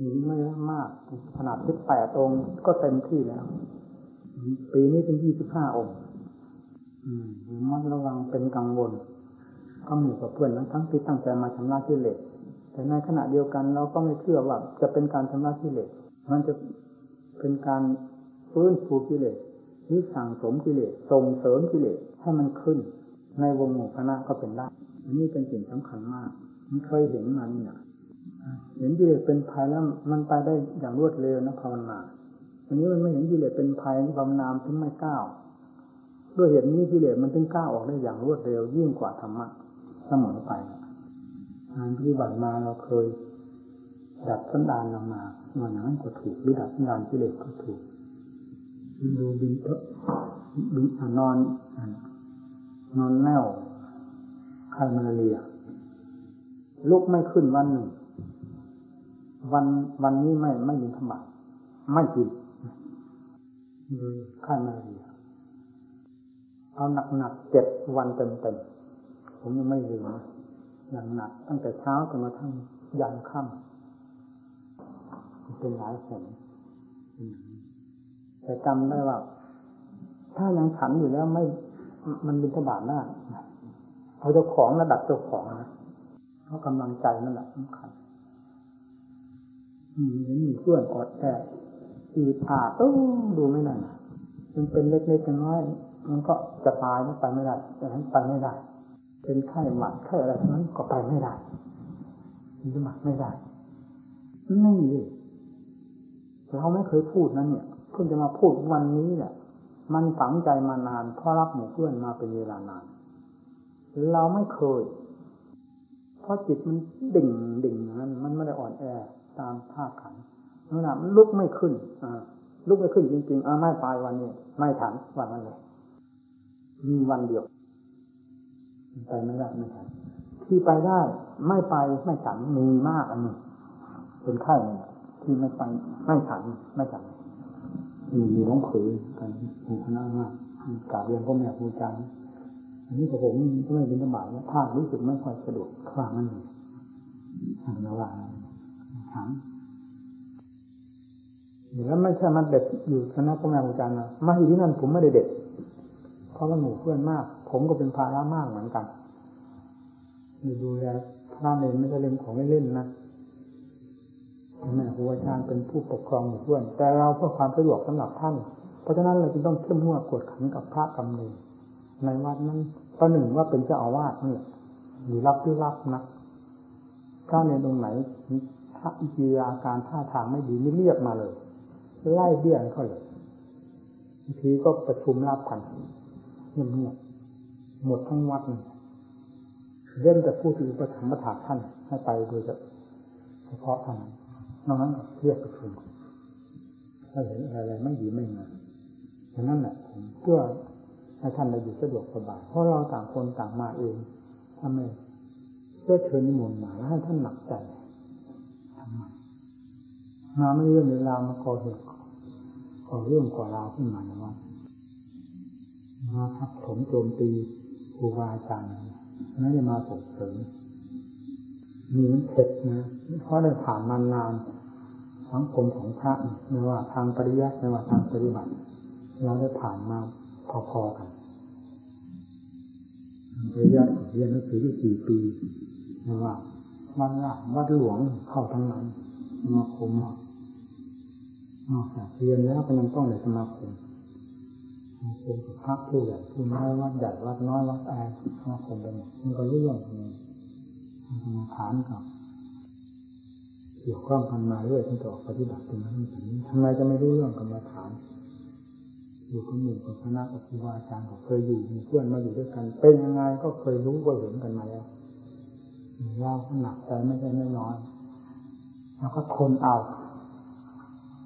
ดีไม่มากขนาดที่8องค์ก็เต็มที่แล้วปีนี้เป็น25องค์มันระวังเป็นกังวลก็หมู่กับเพื่อนทั้งที่ตั้งใจมาชำระกิเลสแต่ในขณะเดียวกันเราก็ไม่เชื่อว่าจะเป็นการชำระกิเลสมันจะเป็นการฟื้นฟูกิเลสที่สั่งสมกิเลสส่งเสริมกิเลสให้มันขึ้นในวงหมู่คณะก็เป็นได้อันนี้เป็นสิ่งสำคัญมากมันเคยเห็นมาเนี่ยเห็นกิเลสเป็นภัยแล้วมันไปได้อย่างรวดเร็วนะภาวนาอันนี้มันไม่เห็นกิเลสเป็นภัยภาวนามถึงไม่ก้าวด้วยเหตุนี้กิเลสมันถึงก้าวออกได้อย่างรวดเร็วยิ่งกว่าธรรมะเสมอไปงานปฏิบัติมาเราเคยดัดสันดานลงมาหน่อยนั้นก็ถูกหรือดัดสันดานกิเลสก็ถูกดูบินเถอะดูนอนแน่วไข้มาลาเรียลุกไม่ขึ้นวันหนึ่งวันนี้ไม่มีธรรมะไม่กินเลยไข้มาลาเรียเอาหนักๆ7วันเต็มๆผมยังไม่ลืมอย่างหนักตั้งแต่เช้าจนกระทั่งยันค่ำเป็นหลายคนแต่จำได้ว่าถ้ายังฉันอยู่แล้วไม่มันบิณฑบาตได้เอาเจ้าของระดับเจ้าของนะเพราะกำลังใจนั่นแหละสำคัญมีเพื่อนอดแอบตีผ่าตู้ดูไม่ได้นะมันเป็นเล็กๆน้อยๆมันก็จะตายมันไปไม่ได้แต่นั้นไปไม่ได้เป็นไข้หวัดไข้อะไรทั้งนั้นก็ไปไม่ได้บิณฑบาตไม่ได้นี่เราไม่เคยพูดนั่นเนี่ยเพิ่งจะมาพูดวันนี้แหละมันฝังใจมานานเพราะรับหมู่เพื่อนมาเป็นเวลานานเราไม่เคยเพราะจิตมันดิ่งนั้นมันไม่ได้อ่อนแอตามภาคขันนั่นแหละมันลุกไม่ขึ้นลุกไม่ขึ้นจริงๆไม่ตายวันนี้ไม่ทันวันนั้นเลยมีวันเดียวไปไม่ได้ไม่ทันที่ไปได้ไม่ไปไม่ทันมีมากอันนี้เป็นไข้เนี่ยที่ไม่ไปไม่ทันไม่ทันมีร้องเผยกันหมู่คณะมากกราบเรียนพ่อแม่ครูอาจารย์อันนี้ผมก็ไม่บิณฑบาตแล้วถ้ารู้สึกไม่ค่อยสะดวกข้างนั้นทางระหว่างถามแล้วไม่ใช่มันเด็ดอยู่คณะพ่อแม่ครูอาจารย์นะมาอยู่ที่นั่นผมไม่ได้เด็ดเพราะว่าหมู่เพื่อนมากผมก็เป็นภาระมากเหมือนกันดูแลพระเนรไม่ใช่เล่นของเล่นๆนะแม่ครูอาจารย์เป็นผู้ปกครองหมู่เพื่อนแต่เราเพื่อความสะดวกสำหรับท่านเพราะฉะนั้นเราจึงต้องเข้มงวดกวดขันกับพระกำเนิดในวัดนั้นประหนึ่งว่าเป็นเจ้าอาวาสนี่อยู่รับที่รับนะถ้าในตรงไหนถ้าอิจยาอาการท่าทางไม่ดีไม่เรียกมาเลยไล่เบี้ยนเขาเลยทีก็ประชุมรับทันเงียบๆหมดทั้งวัดเล่นแต่ผู้ถือประถมประถาท่านให้ไปโดยเฉพาะเท่านั้นนั้นเรียกประชุมถ้าเห็นอะไรไม่ดีไม่งามฉะนั้นแหละผมเพื่อให้ท่านได้อยู่สะดวกสบายเพราะเราต่างคนต่างมาเองทำไมเพื่อเชิญนิมนต์มาแล้วให้ท่านหนักใจทำไมมาไม่เรื่องเวลามาก่อเหตุก่อเรื่องก่อราวขึ้นมาในวัดมาทับถมโจมตีครูบาอาจารย์ไม่ได้มาส่งเสริมมีมันเผ็ดนะเพราะได้ผ่านมานานสังคมของพระไม่ว่าทางปริยัติไม่ว่าทางปฏิบัติเราได้ผ่านมาพอๆกันปริยัติเรียนหนังสืออยู่4 ปีไม่ว่าวัดล่างวัดหลวงเข้าทั้งนั้นสมาคมนอกจากเรียนแล้วก็ยังต้องในสมาคมกับพระผู้ใหญ่ผู้น้อยวัดใหญ่วัดน้อยวัดแอร์สมาคมเป็นมันก็เรื่องฐานกับเกี่ยวข้องกันมาเรื่อยตั้งแต่ออกปฏิบัติถึงนั้นถึงนี้ทำไมจะไม่รู้เรื่องกรรมฐานอยู่กับหมู่กับคณะกับครูบาอาจารย์ก็เคยอยู่มีเพื่อนมาอยู่ด้วยกันเป็นยังไงก็เคยรู้ก็เห็นกันมาแล้วเราก็หนักใจไม่ใช่น้อยแล้วก็ทนเอา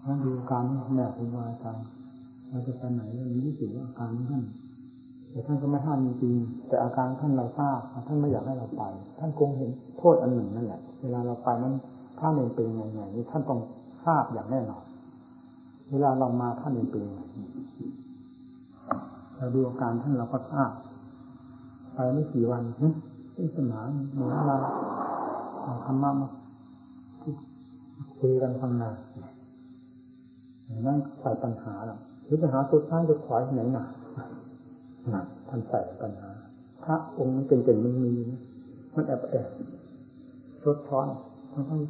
แล้วดูการแบบครูบาอาจารย์เราจะไปไหนเรื่องนี้รู้สึกว่าอาการท่านแต่ท่านก็ไม่ห้ามจริงแต่อาการท่านเราทราบท่านไม่อยากให้เราไปท่านคงเห็นโทษอันหนึ่งนั่นแหละเวลาเราไปนั้นท่านเองเป็นไงไงนี่ท่านต้องทราบอย่างแน่นอนเวลาเรามาท่านเองเป็นไงเราดูอาการท่านเราก็ทราบไปไม่กี่วันไอ้สมานหมอเราธรรมะมา คุยกันข้างหน้านั่นใส่ปัญหาหรอกหรือปัญหาสุดท้ายจะขอที่ไหนหนักหนักท่านใส่ปัญหาพระองค์มันเป็นมันมีมันแอบชดช้อน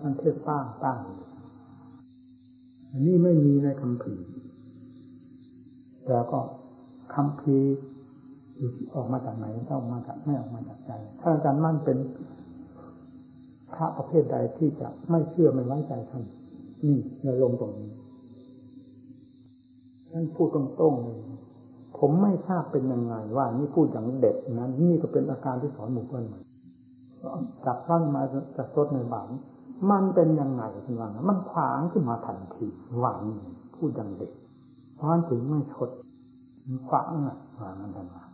ท่านเทศป้างอันนี้ไม่มีในคำพีแล้วก็คำพีออกมาจากไหนเข้ามาจากไม่ออกมาจากใจถ้าอาจารย์มั่นเป็นพระประเภทใดที่จะไม่เชื่อไม่ไว้ใจท่านนี่ในลงตรงนี้ท่านพูดตรงๆเลยผมไม่ทราบเป็นยังไงว่านี่พูดอย่างเด็ดนะนี่ก็เป็นอาการที่สอนหมู่เพื่อนมาจับตั้งมาจับต้นในบ้านมันเป็นยังไงคุณว่ามันขวางขึ้นมาทันทีหวังพูดอย่างเด็ดเพราะถึงไม่ชดมันขวางอ่ะขวางมันทันมา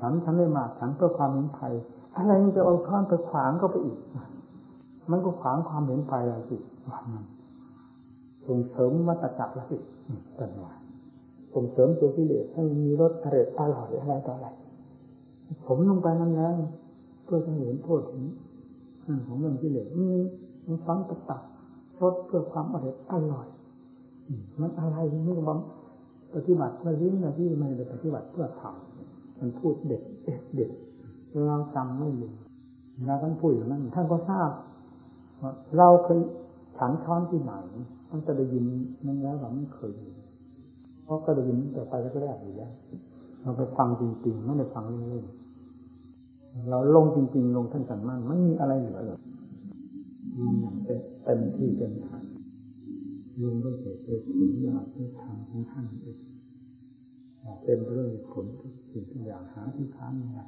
ฉันไม่มาฉันเพื่อความเห็นภัยอะไรมันจะเอาข้ามไปขวางก็ไปอีกมันก็ขวางความเห็นภัยแล้วสิส่งเสริมวัฏจักรแล้วสิตัณหาส่งเสริมตัวกิเลสให้มีรสอร่อยอร่อยอะไรต่ออะไรผมลงไปนั่นแล้วเพื่อจะเห็นโทษของเรื่องกิเลสมันซ้อนตะตักรสเพื่อความอร่อยอร่อยมันอะไรนี่ก็บอกปฏิบัติเพื่อลิ้นนะที่ไม่ได้ปฏิบัติเพื่อทำมันพูดเด็ดเราจำไม่ลืมเราท่านพูดอย่างนั้นท่านก็ทราบเราเคยฉันช้อนที่ไหนท่านจะได้ยินนั่นแล้วเราไม่เคยเพราะก็ได้ยินแต่ไปแล้วก็แรกอยู่แล้วเราไปฟังจริงๆไม่ได้ฟังเล่นๆเราลงจริงๆลงท่านสันมั่นไม่มีอะไรเหลือเลยเต็มที่เต็มฐานลงด้วยเหตุด้วยผลด้วยทางของท่านเต็มด้วยผลสิ่งทุกอย่างหาที่ค้านไม่ได้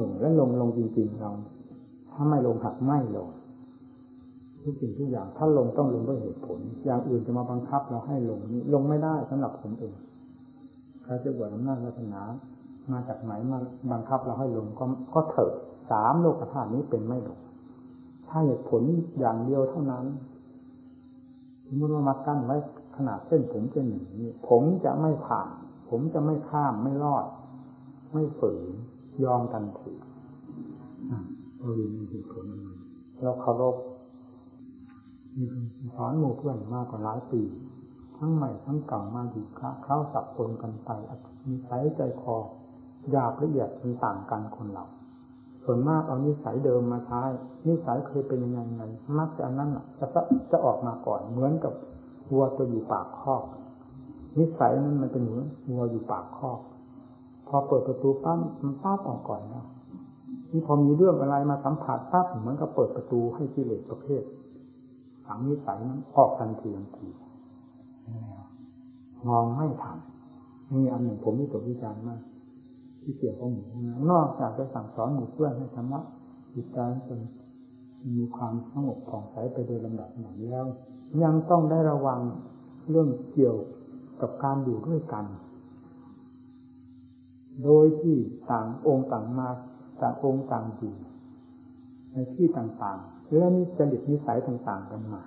ลงและลงจริงๆเราถ้าไม่ลงหักไม่ลงทุกสิ่งทุกอย่างถ้าลงต้องลงด้วยเหตุผลอย่างอื่นจะมาบังคับเราให้ลงนี้ลงไม่ได้สำหรับผมเองใครจะบวชอำนาจศาสนามาจากไหนมาบังคับเราให้ลงก็เถิดสามโลกธาตุนี้เป็นไม่ลงถ้าเหตุผลอย่างเดียวเท่านั้นมันมากั้นไว้ขนาดเส้นผมเส้นหนึ่งนี้ผมจะไม่ผ่านผมจะไม่ข้ามไม่รอดไม่ฝืนยอมกันถือเราดูมีเหตุผลเราเคารพสอนหมู่เพื่อนมากกว่าหลายปีทั้งใหม่ทั้งเก่ามาอยู่เข้าสับปนกันไปมีนิสัยใจคอยากละเอียดมันต่างกันคนเราส่วนมากเอานิสัยเดิมมาใช้นิสัยเคยเป็นยังไงมักจะอันนั้นจะออกมาก่อนเหมือนกับวัวตัวอยู่ปากคอกนิสัยนั้นมันเป็นเหมือนวัวอยู่ปากคอกพอเปิดประตูปั๊บมันปั๊บออกก่อนแล้วนี่พอมีเรื่องอะไรมาสัมผัสปั๊บเหมือนกับเปิดประตูให้กิเลสประเภทฝังนิสัยนั้นออกทันทีมองไม่ทันนี่อันหนึ่งผมนี่ตัววิจารณ์มากที่เกี่ยวข้องอยู่นอกจากจะสั่งสอนหมู่เพื่อนให้ธรรมะจิตใจจนมีความสงบผ่องใสไปโดยลำดับหนึ่งแล้วยังต้องได้ระวังเรื่องเกี่ยวกับการอยู่ด้วยกันโดยที่ต่างองค์ต่างมาต่างองค์ต่างอยู่ในที่ต่างๆและมีจริตนิสัยต่างๆกันมา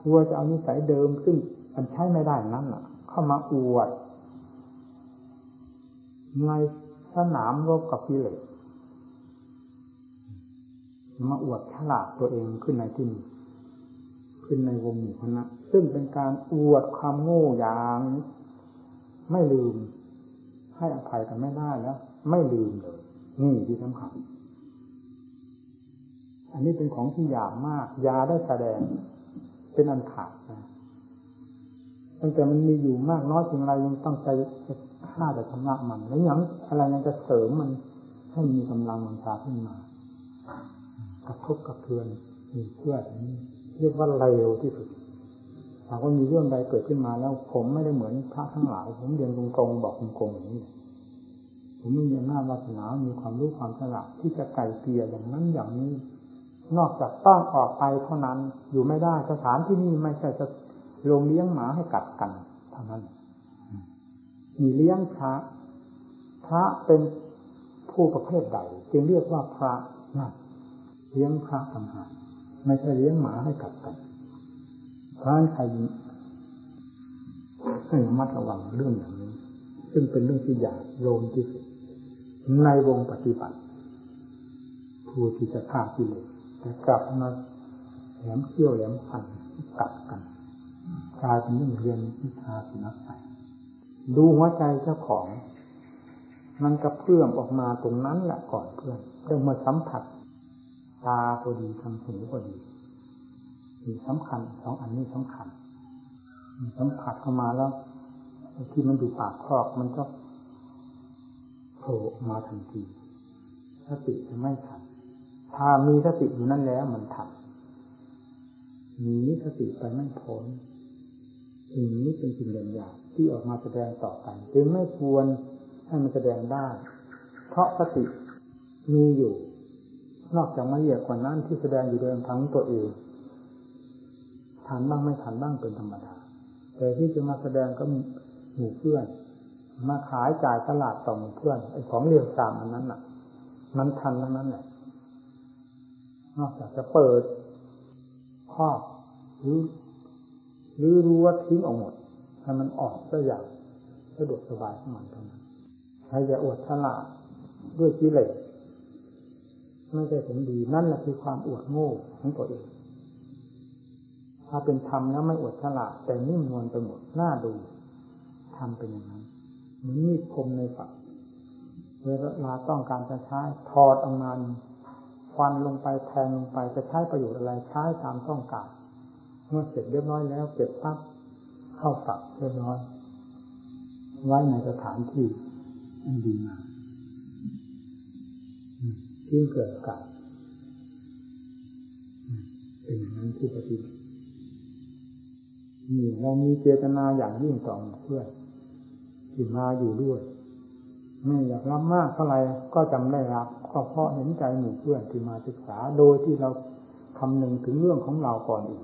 หัวจะเอานิสัยเดิมซึ่งมันใช้ไม่ได้นั้นน่ะเข้ามาอวดในสนามรบกับกิเลสมาอวดฉลาดตัวเองขึ้นในที่นี้ขึ้นในวงหมู่คณะซึ่งเป็นการอวดความโง่อย่างไม่ลืมให้อภัยกันไม่ได้แล้วไม่ลืมเลยนี่ที่สำคัญอันนี้เป็นของที่ยากมากยาได้แสดงเป็นอันขาดนะตั้งแต่มันมีอยู่มากน้อยเพียงไรยังต้องใจฆ่าแต่ทำลายมันแล้วยังอะไรยังจะเสริมมันให้มีกำลังมันชาขึ้นมากระทบกระเทือนมีเพื่อนนี่เรียกว่าเลวที่สุดหากว่ามีเรื่องใดเกิดขึ้นมาแล้วผมไม่ได้เหมือนพระทั้งหลายผมเรียนตรงๆบอกตรงๆอย่างนี้ผมไม่มีหน้าวาสนามีความรู้ความฉลาดที่จะไกลเกลี่ยอย่างนั้นอย่างนี้นอกจากต้องออกไปเท่านั้นอยู่ไม่ได้สถานที่นี่ไม่ใช่จะลงเลี้ยงหมาให้กัดกันเท่านั้นมีเลี้ยงพระเป็นผู้ประเภทใดจึงเรียกว่าพระนะเลี้ยงพระทำหาไม่ใช่เลี้ยงหมาให้กัดกันพระใครให้ระมัดระวังเรื่องอย่างนี้ซึ่งเป็นเรื่องที่ยากโยมที่สุดในวงปฏิบัติผู้ที่จะฆ่ากิเลสจะกลับมา แหลมเขี้ยวแหลมฟันตัดกันกลายเป็นเรื่องเรียนวิชาสุนัขไปดูหัวใจเจ้าของมันกระเพื่อมออกมาตรงนั้นแหละก่อนเพื่อนเรื่องมาสัมผัสตาพอดีทางหูพอดีนี่สำคัญสองอันนี้สำคัญสัมผัสเข้ามาแล้วที่มันอยู่ปากคอกมันก็โผล่มาทันทีสติจะไม่ทันถ้ามีสติอยู่นั่นแล้วมันทันหนีสติไปไม่พ้นสิ่งนี้เป็นสิ่งเด่นใหญ่ที่ออกมาแสดงต่อกันจึงไม่ควรให้มันแสดงได้เพราะสติมีอยู่นอกจากละเอียดกว่านั้นที่แสดงอยู่โดยทั้งตัวเองทันบ้างไม่ทันบ้างเป็นธรรมดาแต่ที่จะมาแสดงก็หมู่เพื่อนมาขายจ่ายตลาดต่อหมู่เพื่อนไอ้ของเรียวตามอันนั้นน่ะมันทันทั้งนั้นแหละนอกจากจะเปิดข้อหรือรู้ว่าทิ้งออกหมดให้มันออกได้อย่างสะดวกสบายของมันเท่านั้นใครจะอวดฉลาดด้วยกิเลสไม่ใช่ผลดีนั่นแหละคือความอวดโง่ของตัวเองถ้าเป็นธรรมแล้วไม่อวดฉลาดแต่นิ่มนวลไปหมดน่าดูธรรมเป็นอย่างนั้นเหมือนมีดคมในฝักเวลาต้องการจะใช้ถอดออกมาควันลงไปแทงลงไปจะใช้ประโยชน์อะไรใช้ตามต้องการเมื่อเสร็จเรียบร้อยแล้วเก็บปั๊บเข้าฝักเรียบร้อยไว้ในสถานที่อันดีงามที่เกิดกาลเป็นอย่างนั้นที่ปฏิบัตินี่เรามีเจตนาอย่างยิ่งต่อเพื่อนที่มาอยู่ด้วยไม่อยากรับมากเท่าไหร่ก็จำได้รับก็เพราะเห็นใจหมู่เพื่อนที่มาศึกษาโดยที่เราคำนึงถึงเรื่องของเราก่อนอีก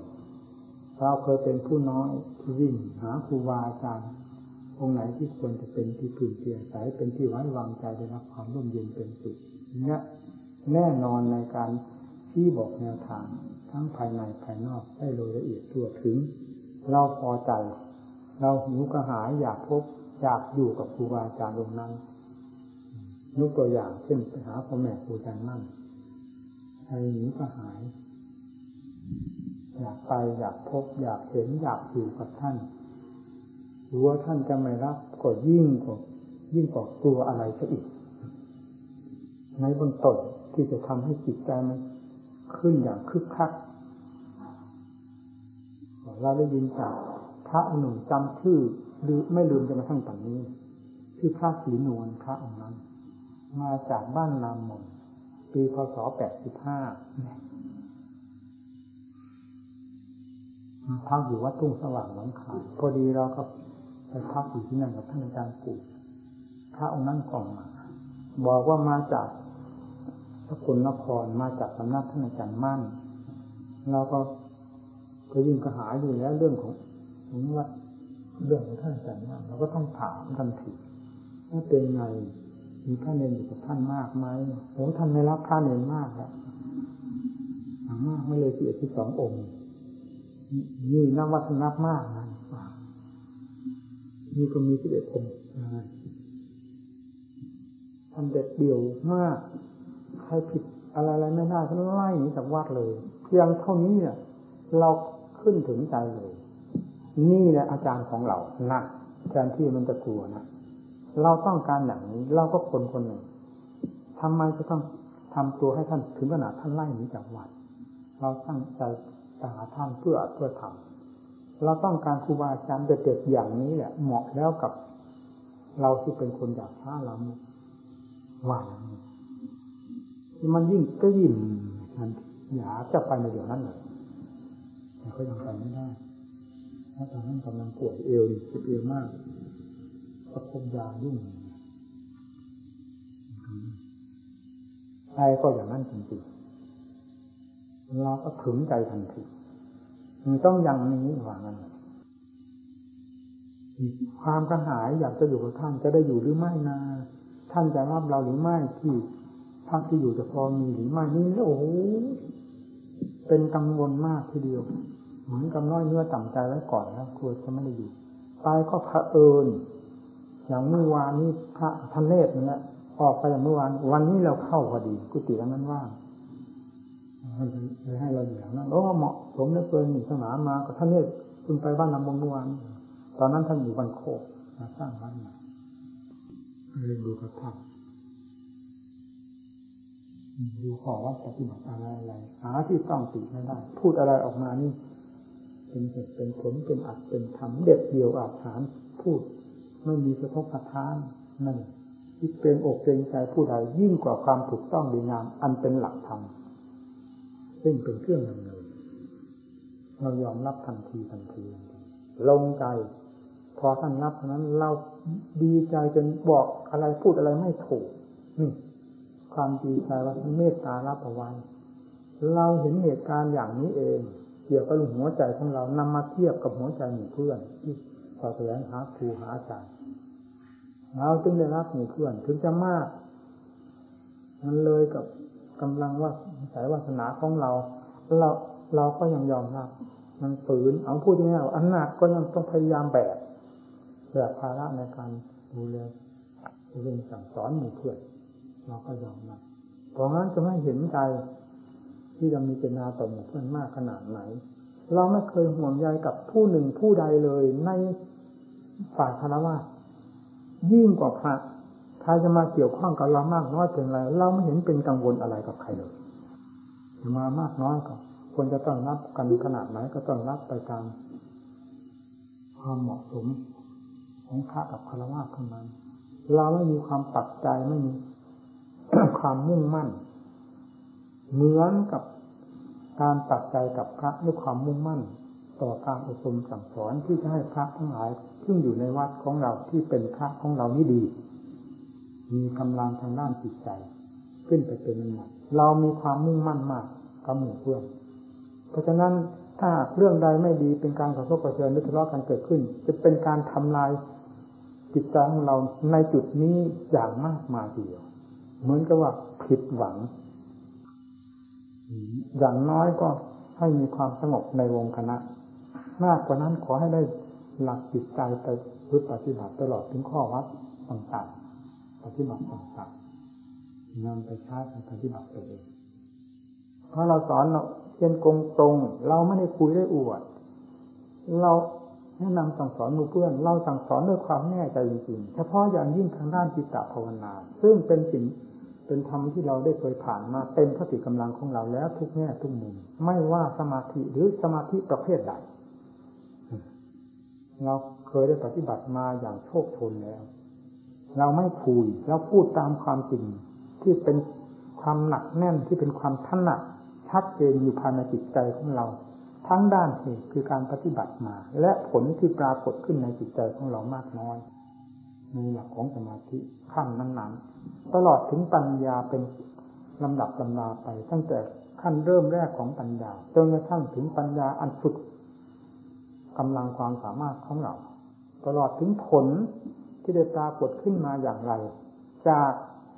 เราเคยเป็นผู้น้อยที่วิ่งหาครูบาอาจารย์องค์ไหนที่ควรจะเป็นที่พึ่งที่อาศัยเป็นที่ไว้วางใจได้รับความร่มเย็นเป็นสุขนี่แน่นอนในการที่บอกแนวทางทั้งภายในภายนอกได้โดยละเอียดทั่วถึงเราพอใจเราหิวกระหายอยากพบอยากอยู่กับครูบาอาจารย์องค์นั้นยกตัวอย่างเช่นไปหาพ่อแม่ครูอาจารย์มั่นใครหิวกระหายอยากไปอยากพบอยากเห็นอยากอยู่กับท่านรู้ว่าท่านจะไม่รับก็ยิ่งกว่ากลัวอะไรซะอีกในเบื้องต้นที่จะทำให้จิตใจมันขึ้นอย่างคึกคักเราได้ยินจากพระอนุนจำชื่อหรือไม่ลืมจะมาทั้งปัจจุบันนี้ชื่อพระศรีนวลพระองค์นั้นมาจากบ้านนามมนปีพศ85พักอยู่วัดทุ่งสว่างหนองคายพอดีเราก็ไปพักอยู่ที่นั่นกับท่านอาจารย์ปู่พระองค์นั้นกล่องมาบอกว่ามาจากสกลนครมาจากสำนักท่านอาจารย์มั่นเราก็ยิ่งกระหายอยู่แล้วเรื่องของผมว่าเรื่องของท่านอาจารย์มั่นเราก็ต้องถามทันทีว่าเป็นไงมีพระเนรอยู่กับท่านมากไหมโอ้ท่านไม่รับพระเนรมากครับมากไม่เลยที่อาทิตย์สององค์นี่นับว่าท่านรับมากนะนี่ก็มี11องค์ท่านเด็ดเดี่ยวมากใครผิดอะไรไม่ได้ท่านไล่หนีจากวัดเลยเพียงเท่านี้เนี่ยเราขึ้นถึงใจเลยนี่แหละอาจารย์ของเราหนักแทนที่มันจะกลัวนะเราต้องการอย่างนี้เราก็คนหนึ่งทำไมจะต้องทำตัวให้ท่านถึงขนาดท่านไล่หนีจากวัดเราตั้งใจหาท่านเพื่อทำเราต้องการครูบาอาจารย์เด็ดๆอย่างนี้แหละเหมาะแล้วกับเราที่เป็นคนอยากพระเราหวานมันยิ่งก็ยิ่งมันอยากจะไปในเดี๋ยวนั้นเลยแต่ก็ยังไปไม่ได้เพราะตอนนั้นกำลังปวดเอวเจ็บเอวมากก็คงยายุ่งใจก็อย่างนั้นจริงๆเราก็ถึงใจทันทีมันต้องยังนี้หวังกันความกระหายอยากจะอยู่กับท่านจะได้อยู่หรือไม่นะท่านจะรับเราหรือไม่ที่พักที่อยู่จะพอมีหรือไม่นี่โอ้โหเป็นกังวลมากทีเดียวเหมือนกับน้อยเนื้อต่ำใจไว้ก่อนแล้วกลัวจะไม่ได้อยู่ไปก็เผอิญอย่างเมื่อวานนี้พระท่านเนตรเนี่ยออกไปอย่างเมื่อวานวันนี้เราเข้าพอดีกุฏินั้นว่าง ให้เราอยู่อย่างนั้นโอ้เหมาะสมเหลือเกินหนีสนามมาก็ท่านเทศคุณไปบ้านลำบงเมื่อวานตอนนั้นท่านอยู่บ้านโคกสร้างบ้านใหม่เรียนดูกับท่านดูขอวัดปฏิบัติอะไรหาที่ต้องติไม่ได้พูดอะไรออกมานี่เป็นเหตุเป็นผลเป็นอัดเป็นธรรมเด็ดเดียวอาจฐานพูดไม่มีกระทบกระทั่งนั่นที่เป็นอกเกรงใจผู้ใดยิ่งกว่าความถูกต้องดีงามอันเป็นหลักธรรมซึ่งเป็นเครื่องดำเนินเรายอมรับทันทีลงใจพอท่านรับเท่านั้นเราดีใจจนบอกอะไรพูดอะไรไม่ถูกนี่ความดีใจว่าเมตตารับเอาไว้เราเห็นเหตุการณ์อย่างนี้เองเกี่ยวกับหัวใจของเรานำมาเทียบกับหัวใจหมู่เพื่อนที่พอแสวงหาครูหาอาจารย์เราจึงได้รับหมู่เพื่อนถึงจะมากมันเลยกับกำลังว่าสายวาสนาของเราก็ยังยอมรับมันฝืนเอาพูดง่ายๆอันหนักก็ยังต้องพยายามแบกภาระในการดูแลเรื่องสั่งสอนหมู่เพื่อนเราก็ยอมรับเพราะงั้นจะไม่เห็นใจที่เรามีเจตนาต่อหมู่เพื่อนมากขนาดไหนเราไม่เคยห่วงใยกับผู้หนึ่งผู้ใดเลยในฝ่ายคารวะยิ่งกว่าพระใครจะมาเกี่ยวข้องกับเรามากน้อยเพียงไรเราไม่เห็นเป็นกังวลอะไรกับใครเลยจะมามากน้อยก็ควรจะต้องรับกันขนาดไหนก็ต้องรับไปตามความเหมาะสมของพระกับคารวะเท่านั้นเราไม่มีความปักใจไม่มีความมุ่งมั่นเหมือนกับการปักใจกับพระด้วยความมุ่งมั่นต่อการอบรมสั่งสอนที่จะให้พระทั้งหลายซึ่งอยู่ในวัดของเราที่เป็นพระของเรานี่ดีมีกำลังทางด้านจิตใจขึ้นไปเป็นลำดับเรามีความมุ่งมั่นมากกับหมู่เพื่อนเพราะฉะนั้นถ้าเรื่องใดไม่ดีเป็นการกระทบกระเทือนหรือทะเลาะกันเกิดขึ้นจะเป็นการทำลายจิตใจของเราในจุดนี้อย่างมากมายทีเดียวเหมือนกับว่าผิดหวังอย่างน้อยก็ให้มีความสงบในวงคณะมากกว่านั้นขอให้ได้หลักจิตใจไปยึดปฏิบัติตลอดถึงข้อวัดต่างๆปฏิบัติต่างๆนำไปใช้ในปฏิบัติตัวเองเพราะเราสอนเราเรียนกงตรงเราไม่ได้คุยได้อวดเราแนะนำสั่งสอนหมู่เพื่อนเราสั่งสอนด้วยความแน่ใจจริงๆเฉพาะอย่างยิ่งทางด้านจิตตภาวนาซึ่งเป็นสิ่งเป็นธรรมที่เราได้เคยผ่านมาเต็มพติกำลังของเราแล้วทุกแง่ทุกมุมไม่ว่าสมาธิหรือสมาธิประเภทใดเราเคยได้ปฏิบัติมาอย่างโชคโชนแล้วเราไม่คุยเราพูดตามความจริงที่เป็นความหนักแน่นที่เป็นความถนัดชัดเจนอยู่ภายในจิตใจของเราทั้งด้านเหตุคือการปฏิบัติมาและผลที่ปรากฏขึ้นในจิตใจของเรามากน้อยในหลักของสมาธิขั้นนั้นๆตลอดถึงปัญญาเป็นลำดับลำดาไปตั้งแต่ขั้นเริ่มแรกของปัญญาจนกระทั่งถึงปัญญาอันสุดกำลังความสามารถของเราตลอดถึงผลที่ได้ปรากฏขึ้นมาอย่างไรจาก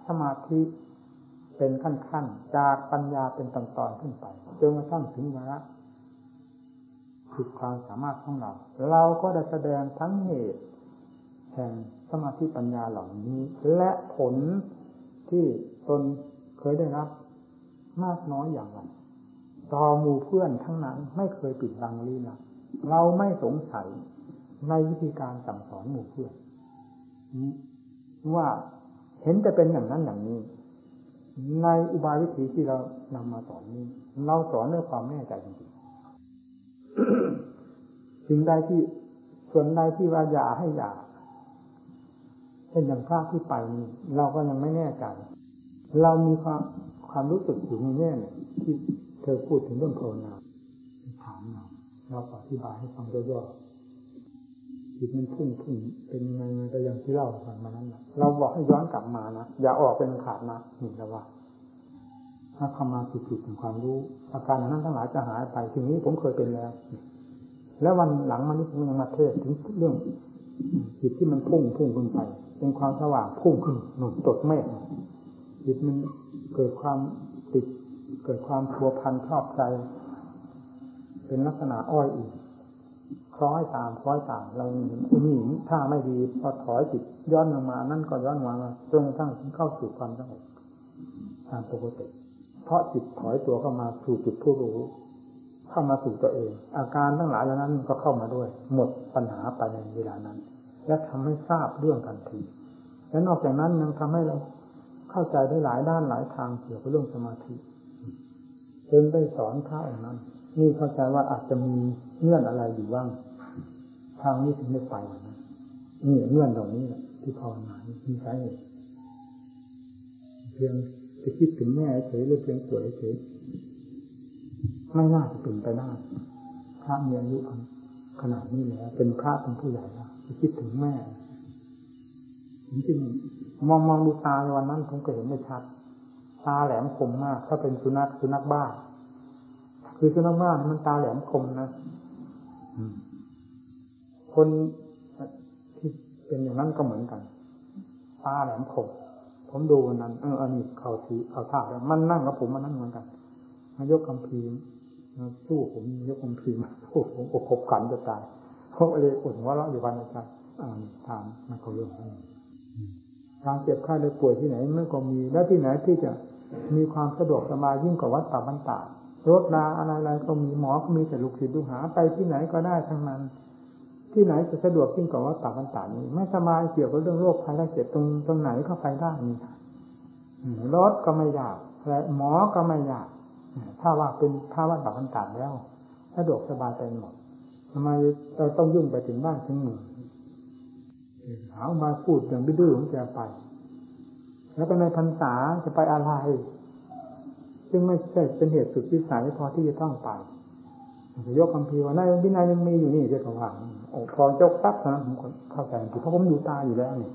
สมาธิเป็นขั้นๆจากปัญญาเป็นตอนๆขึ้นไปจนกระทั่งถึงวาระคือความสามารถของเราเราก็ได้แสดงทั้งเหตุแห่งสมาธิปัญญาเหล่านี้และผลที่ตนเคยได้รับมากน้อยอย่างไรต่อหมู่เพื่อนทั้งนั้นไม่เคยปิดบังลี้ลับเราไม่สงสัยในวิธีการสั่งสอนหมู่เพื่อนว่าเห็นจะเป็นอย่างนั้นอย่างนี้ในอุบายวิธีที่เรานำมาสอนนี้เราสอนด้วยความแน่ใจจริงสิ่งใดที่ส่วนใดที่ว่าอย่าให้อย่าเช่นอย่างพระที่ไปนี่เราก็ยังไม่แน่ใจเรามีความรู้สึกอยู่ในแง่เนี่ยที่เธอพูดถึงเรื่องภาวนาถามเราอธิบายให้ฟังย่อๆจิตมันพุ่งเป็นยังไงแต่อย่างที่เราฟังมานั้นเราบอกให้ย้อนกลับมานะอย่าออกเป็นขาดนะนี่แหละว่าถ้าเข้ามาผิดถึงความรู้อาการนั้นทั้งหลายจะหายไปทีนี้ผมเคยเป็นแล้วแล้ววันหลังมานี้ผมยังมาเทศถึงเรื่องจิตที่มันพุ่งขึ้นไปเป็นความสว่างพุ่งขึ้นหนุนตดเมฆจิตมันเกิดความติดเกิดความพัวพันชอบใจเป็นลักษณะอ้อยอีกคล้อยตามเราเห็นนี่ถ้าไม่ดีพอถอยจิตย้อนลงมานั่นก็ย้อนมาจนกระทั่งเข้าสู่ความสงบตามปกติ เพราะจิตถอยตัวเข้ามาสู่จิตผู้รู้เข้ามาสู่ตัวเองอาการทั้งหลายเหล่านั้นก็เข้ามาด้วยหมดปัญหาไปในเวลานั้นและทำให้ทราบเรื่องทันทีและนอกจากนั้นยังทำให้เราเข้าใจได้หลายด้านหลายทางเกี่ยวกับเรื่องสมาธิเป็นได้สอนท่าอย่างนั้นนี่เข้าใจว่าอาจจะมีเงื่อนอะไรอยู่บ้างทางนี้ถึงได้ไปอย่างนั้นนี่เงื่อนเหล่านี้แหละที่พอมามีสาเหตุเพียงจะคิดถึงแม่เฉยหรือเพียงสวยเฉยไม่น่าจะเป็นไปได้พระมีอายุขนาดนี้แล้วเป็นพระเป็นผู้ใหญ่แล้วจะคิดถึงแม่จริงๆมองดูตาในวันนั้นผมก็เห็นไม่ชัดตาแหลมคมมากถ้าเป็นสุนัขบ้าคือสุนัขบ้ามันตาแหลมคมนะคนที่เป็นอย่างนั้นก็เหมือนกันตาแหลมคมผมดูวันนั้นอันนี้เขาท่าแล้วมันนั่งกับผมมันนั่งเหมือนกันมายกคำพีมาสู้ผมยกคำพีมาสู้ผมอกขบขันจะตายเพราะอะไรอุ่นว่าเราอยู่วันอาจารย์ถามมันเขาเรื่องทางเจ็บไข้เลยป่วยที่ไหนมันก็มีและที่ไหนที่จะมีความสะดวกสบายยิ่งกว่าวัดป่าบ้านตาดรถราอะไรๆก็มีหมอก็มีแต่ลูกศิษย์ลูกหาไปที่ไหนก็ได้ทั้งนั้นที่ไหนจะสะดวกยิ่งกว่าวัดป่าบ้านตาดนี้ไม่สบายเกี่ยวกับเรื่องโรคภัยไข้เจ็บตรงไหนก็ไปได้นี่รถก็ไม่ยากและหมอก็ไม่ยากถ้าว่าเป็นถ้าวัดป่าบ้านตาดแล้วสะดวกสบายไปหมดทำไมเราต้องยุ่งไปถึงบ้านถึงเมืองหามาพูดอย่างดื้อๆของแกไปแล้วก็ในพรรษาจะไปอะไรซึ่งไม่ใช่เป็นเหตุสุดวิสัยพอที่จะต้องไปยกคำพีว่าในวินัยยังมีอยู่นี่เจ้าของหลังพอเจ้าตั๊กนะผมเข้าใจผิดเพราะผมดูตาอยู่แล้วนี่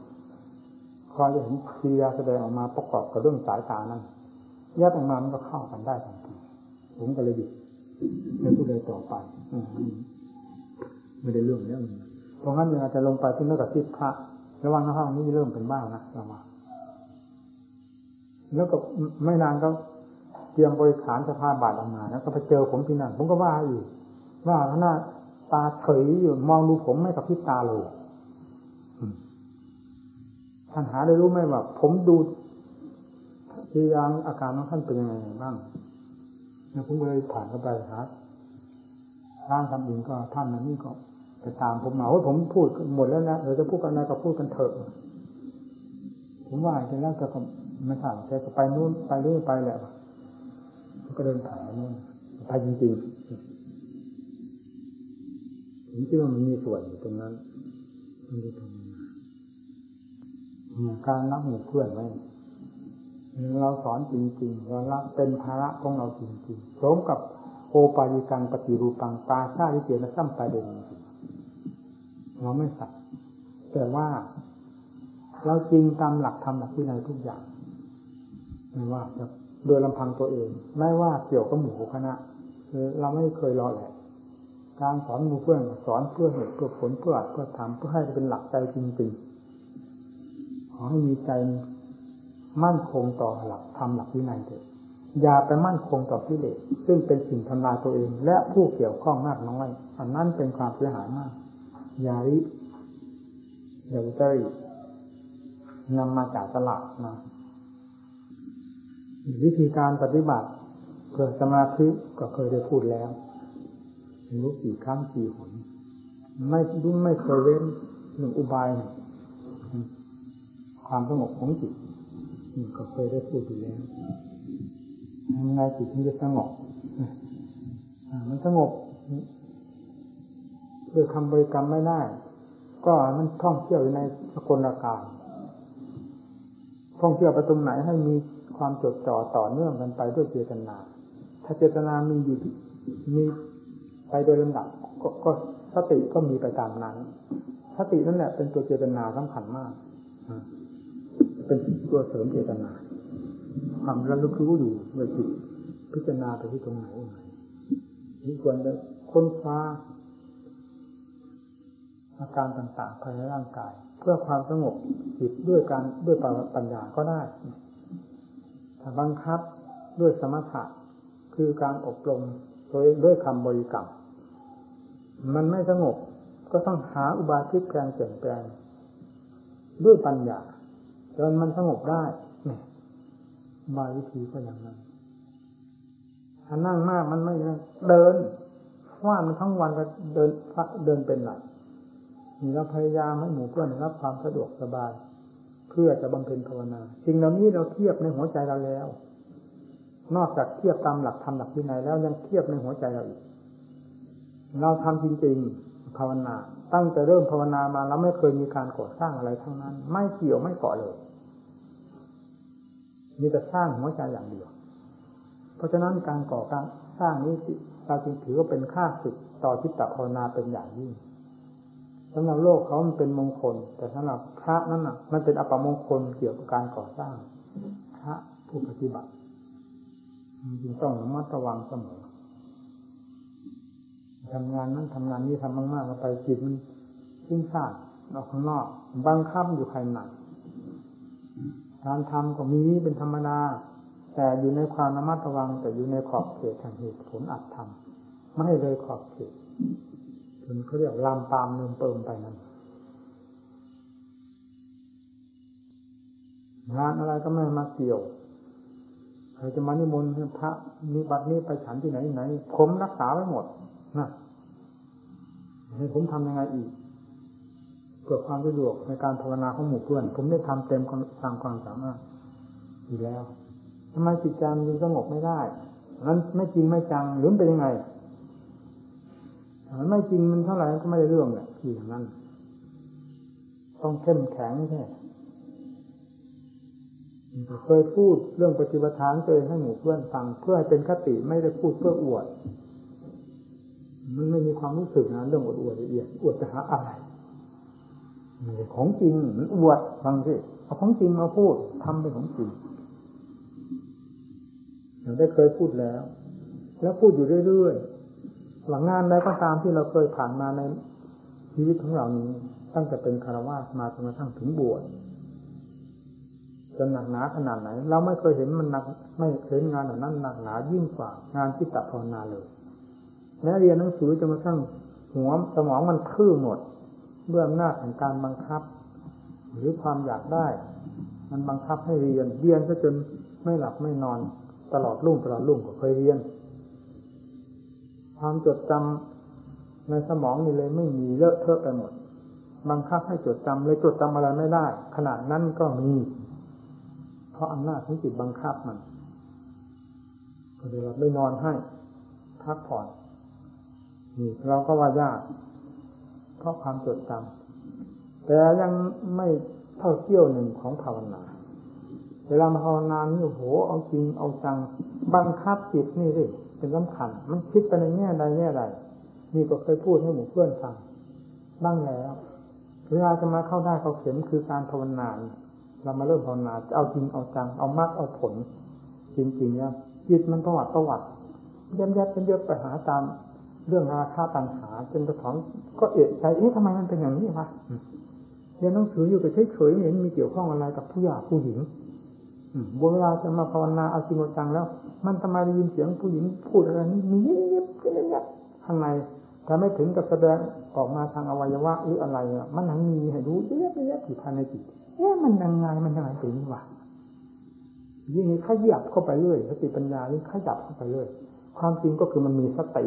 พอจะเห็นเพียแสดงออกมาประกอบกับเรื่องสายตานั้นยัดออกมามันก็เข้ากันได้ทันทีผมก็เลยหยุดไม่พูดเลยต่อไปไม่ได้เรื่องแล้วเพราะงั้นเวลาจะลงไปที่นั่นกับที่พระระวังนะห้องนี้เริ่มเป็นบ้างนะระวังแล้วก็ไม่นานก็เตรียมบริขารสภาบาทออกมาแล้วก็ไปเจอผมที่นั่นผมก็ว่าอยู่ว่าหน้าตาเฉยอยู่มองดูผมไม่กับพริบตาเลยท่านหาได้รู้ไหมว่าผมดูที่ยังอาการของท่านเป็นยังไงบ้างแล้วผมเลยผ่านเข้าไปหาร่างทำเองก็ท่านนั้นนี่ก็จะตามผมมาว่าผมพูดหมดแล้วนะเราจะพูดกันอะไรก็พูดกันเถอะผมว่าจะแล้วจะไม่ถามแกจะไปนู่นไปเรื่อยไปแหละก็เดินผ่านนู่นไปจริงๆผมคิดว่ามันมีส่วนอยู่ตรงนั้นมันจะทำงานการรักหมู่เพื่อนไว้เราสอนจริงๆเรารักเป็นภาระของเราจริงๆพร้อมกับโอปายิกังปฏิรูปังปาชาลิเกนะซ้ำไปเดิมเราไม่สัตย์แต่ว่าเราจริงตามหลักธรรมหลักวินัยทุกอย่างไม่ว่าจะโดยลำพังตัวเองไม่ว่าเกี่ยวกับหมู่คณะเราไม่เคยรอแหละการสอนหมู่เพื่อนสอนเพื่อเหตุเพื่อผลเพื่ออัดเพื่อทำเพื่อให้เป็นหลักใจจริงๆขอให้มีใจมั่นคงต่อหลักธรรมหลักวินัยเถอะอย่าไปมั่นคงต่อกิเลสซึ่งเป็นสิ่งทำลายตัวเองและผู้เกี่ยวข้องมากน้อยอันนั้นเป็นความเสียหายมากยาริเดลเตอร์นำมาจากตลาดนะวิธีการปฏิบัติเพื่อสมาธิก็เคยได้พูดแล้วรู้กี่ครั้งกี่หนไม่เคยเว้นหนึ่งอุบายความสงบของจิตก็เคยได้พูดอยู่แล้วทำไงจิตมันจะสงบมันสงบโดยคำบริกรรมไม่ได้ก็มันท่องเที่ยวอยู่ในสกลกาลท่องเที่ยวไปตรงไหนให้มีความจดจ่อต่อเนื่องกันไปด้วยเจตนาถ้าเจตนามีอยู่มีไปโดยลำดับก็สติก็มีไปตามนั้นสตินั่นแหละเป็นตัวเจตนาสำคัญมากเป็นตัวเสริมเจตนาความระลึกรู้อยู่ในจิตพิจารณาไปที่ตรงไหนนี่ควรจะค้นคว้าอาการต่างๆภายในร่างกายเพื่อความสงบจิตด้วยปัญญาก็ได้แต่บังคับด้วยสมถะคือการอบรมด้วยคำบริกรรมมันไม่สงบก็ต้องหาอุบายพลิกแปลงเปลี่ยนแปลงด้วยปัญญาจนมันสงบได้บางวิธีก็อย่างนั้น นั่งมากมันไม่เดินว่ามันทั้งวันก็เดินเป็นหลักนี่เราพยายามให้หมู่เพื่อนรับความสะดวกสบายเพื่อจะบำเพ็ญภาวนาสิ่งเหล่านี้เราเทียบในหัวใจเราแล้วนอกจากเทียบตามหลักธรรมหลักวินัยแล้วยังเทียบในหัวใจเราอีกเราทำจริงๆภาวนาตั้งแต่เริ่มภาวนามาแล้วไม่เคยมีการก่อสร้างอะไรทั้งนั้นไม่เกี่ยวไม่เกาะเลยมีแต่สร้างหัวใจอย่างเดียวเพราะฉะนั้นการก่อการสร้างนี้เราจึงถือว่าเป็นค่าศึกต่อจิตตภาวนาเป็นอย่างยิ่งสำหรับโลกเขามันเป็นมงคลแต่สำหรับพระนั้นน่ะมันเป็นอัปมงคลเกี่ยวกับการก่อสร้างพระผู้ปฏิบัติจึงต้องระมัดระวังเสมอทำงานนั้นทำงานนี้ทำมากๆแล้วไปจิตมันทิ้งซากออกข้างนอกบังคับอยู่ภายในการทำก็มีเป็นธรรมดาแต่อยู่ในความระมัดระวังแต่อยู่ในขอบเขตแห่งเหตุผลอัตธรรมไม่ให้เลยขอบเขตถึงเขาเรียกลามปามเนิ่มเปิ่มไปนั้นงานอะไรก็ไม่มาเกี่ยวใครจะมานิมนต์พระนิบัตินี้ไปฉันที่ไหนไหนผมรักษาไว้หมดนะให้ผมทำยังไงอีกเพื่อความสะดวกในการภาวนาของหมู่เพื่อนผมได้ทำเต็มตามความสามารถอยู่แล้วทำไมจิตใจมันสงบไม่ได้นั้นไม่จริงไม่จังหรือเป็นยังไงมันไม่จริงมันเท่าไหร่ก็ไม่ได้เรื่องแหละที่อย่างนั้นต้องเข้มแข็งแท้เคยพูดเรื่องปฏิบัติฐานตัวเองให้หมู่เพื่อนฟังเพื่อให้เป็นคติไม่ได้พูดเพื่ออวดมันไม่มีความรู้สึกนะเรื่องอวดละเอียดอวดจะหาอะไรมันเป็นของจริงมันอวดฟังสิเอาของจริงมาพูดทำเป็นของจริงอย่างได้เคยพูดแล้วแล้วพูดอยู่เรื่อยๆหลังงานใดก็ตามที่เราเคยผ่านมาในชีวิตของเรานี้ตั้งแต่เป็นคฤหัสถ์มาจนกระทั่งถึงบวชจนหนักหนาขนาดไหนเราไม่เคยเห็นมันหนักไม่เคยเห็นงานเหล่านั้นหนักหนายิ่งกว่างานจิตตภาวนาเลยแม้เรียนหนังสือจนกระทั่งหัวสมองมันทื่อหมดด้วยอำนาจของการบังคับหรือความอยากได้มันบังคับให้เรียนซะจนไม่หลับไม่นอนตลอดรุ่งก็เคยเรียนความจดจำในสมองนี่เลยไม่มีเลอะเทอะไปหมดบังคับให้จดจำเลยจดจำอะไรไม่ได้ขนาดนั้นก็มีเพราะอำนาจของจิตบังคับมันก็เลยหลับไม่นอนให้พักผ่อนนี่เราก็ว่ายากเพราะความจดจำแต่ยังไม่เท่าเที่ยวหนึ่งของภาวนาเวลาภาวนานี่โอ้โหเอาจริงเอาจังบังคับจิตนี่สิเป็นสำคัญมันคิดไปในแง่ใดแง่ใดนี่ก็เคยพูดให้หมู่เพื่อนฟังบ้างแล้วเวลาจะมาเข้าได้เข้าเข็มคือการภาวนาเรามาเริ่มภาวนาจะเอาจริงเอาจังเอามรรคเอาผลจริงๆนะจิตมันประวัติยัดเป็นเยอะไปหาตามเรื่องราคาตัณหาจนกระทั่งก็เอะใจเอ๊ะทำไมมันเป็นอย่างนี้วะเรียนหนังสืออยู่แต่เฉยๆไม่เห็นมีเกี่ยวข้องอะไรกับผู้หญิงเวลาจะมาภาวนาเอาจริงเอาจังแล้วมันทำไมได้ยินเสียงผู้หญิงพูดอะไรนี่มีเงียบข้างในแต่ไม่ถึงกับแสดงออกมาทางอวัยวะหรืออะไรมันทั้งมีให้รู้เงียบอยู่ภายในจิตเอ๊ะมันยังไงมันทำไมเป็นอย่างนี้วะยิ่งขยับเข้าไปเรื่อยสติปัญญายิ่งขยับเข้าไปเรื่อยความจริงก็คือมันมีสติ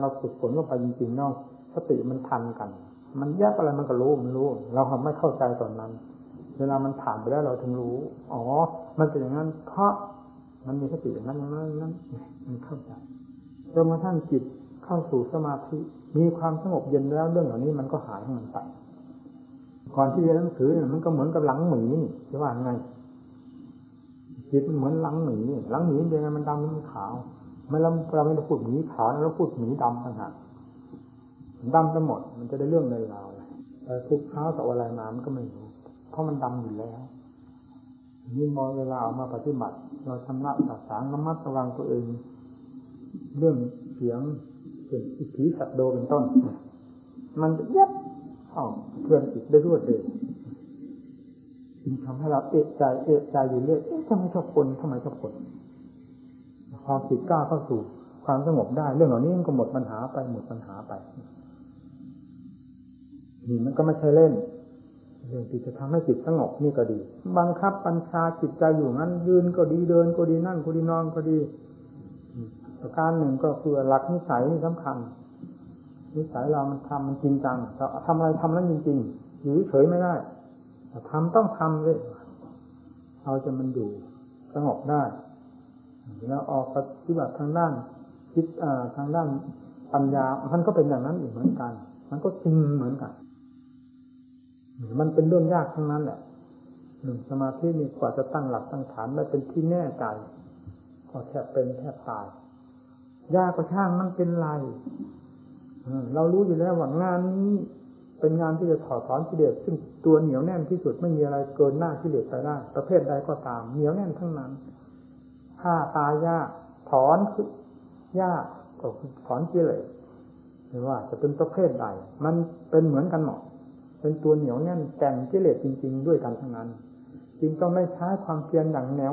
เราฝึกฝนลงไปจริงๆเนาะสติมันทันกันมันแยกอะไรมันก็รู้มันรู้เราไม่เข้าใจตอนนั้นเวลามันผ่านไปแล้วเราถึงรู้อ๋อมันเป็นอย่างนั้นเพราะมันมีสติอย่างนั้นนั้นมันเข้าใจจนกระทั่งจิตเข้าสู่สมาธิมีความสงบเย็นแล้วเรื่องเหล่านี้มันก็หายของมันไปก่อนที่จะหนังสือมันก็เหมือนกับหลังหมีนี่จะว่าไงจิตเหมือนหลังหมียังไงมันดำมันขาวมันเราไม่ได้พูดหมีขาวเราพูดหมีดำต่างหากดำไปหมดมันจะได้เรื่องในเราแต่ทุกเช้าต่ออะไรมามันก็ไม่รู้เพราะมันดำอยู่แล้วนี่มองเวลาออกมาปฏิบัติเราชำระสะสางระมัดระวังตัวเองเรื่องเสียงเป็นอิทธิสัตว์โดเป็นต้นมันจะยับเข้าเพื่อนจิตได้รวดเร็วจึงทำให้เราเอะใจอยู่เรื่อยทำไมชอบคนพอจิตกล้าเข้าสู่ความสงบได้เรื่องเหล่านี้มันก็หมดปัญหาไปนี่มันก็ไม่ใช่เล่นเรื่องที่จะทำให้จิตสงบนี่ก็ดีบังคับบัญชาจิตใจอยู่นั้นยืนก็ดีเดินก็ดีนั่งก็ดีนอนก็ดี ประการหนึ่งก็คือหลักนิสัยที่สำคัญนิสัยเรามันทำมันจริงจังเราทำอะไรทำแล้วจริงๆอยู่เฉยไม่ได้ทำต้องทำเลยเอาจะมันอยู่สงบได้แล้วออกปฏิบัติทางด้านคิดทางด้านปัญญาท่านก็เป็นอย่างนั้นอีกเหมือนกันมันก็จริงเหมือนกันมันเป็นเรื่องยากทั้งนั้นแหละหนึ่งสมาธินี่กว่าจะตั้งหลักตั้งฐานได้เป็นที่แน่ใจก็แทบเป็นแทบตายยากกว่าช่างมันเป็นไรเรารู้อยู่แล้วว่างานนี้เป็นงานที่จะถอดถอนกิเลสซึ่งตัวเหนียวแน่นที่สุดไม่มีอะไรเกินหน้ากิเลสไปได้ประเภทใดก็ตามเหนียวแน่นทั้งนั้นฆ่าตายยากถอนยากก็ถอนกิเลสไม่ว่าจะเป็นประเภทใดมันเป็นเหมือนกันหมดเป็นตัวเหนียวแน่นแก่นกิเลสจริงๆด้วยกันทั้งนั้นจริงต้องได้ใช้ความเพียรอย่างเหนี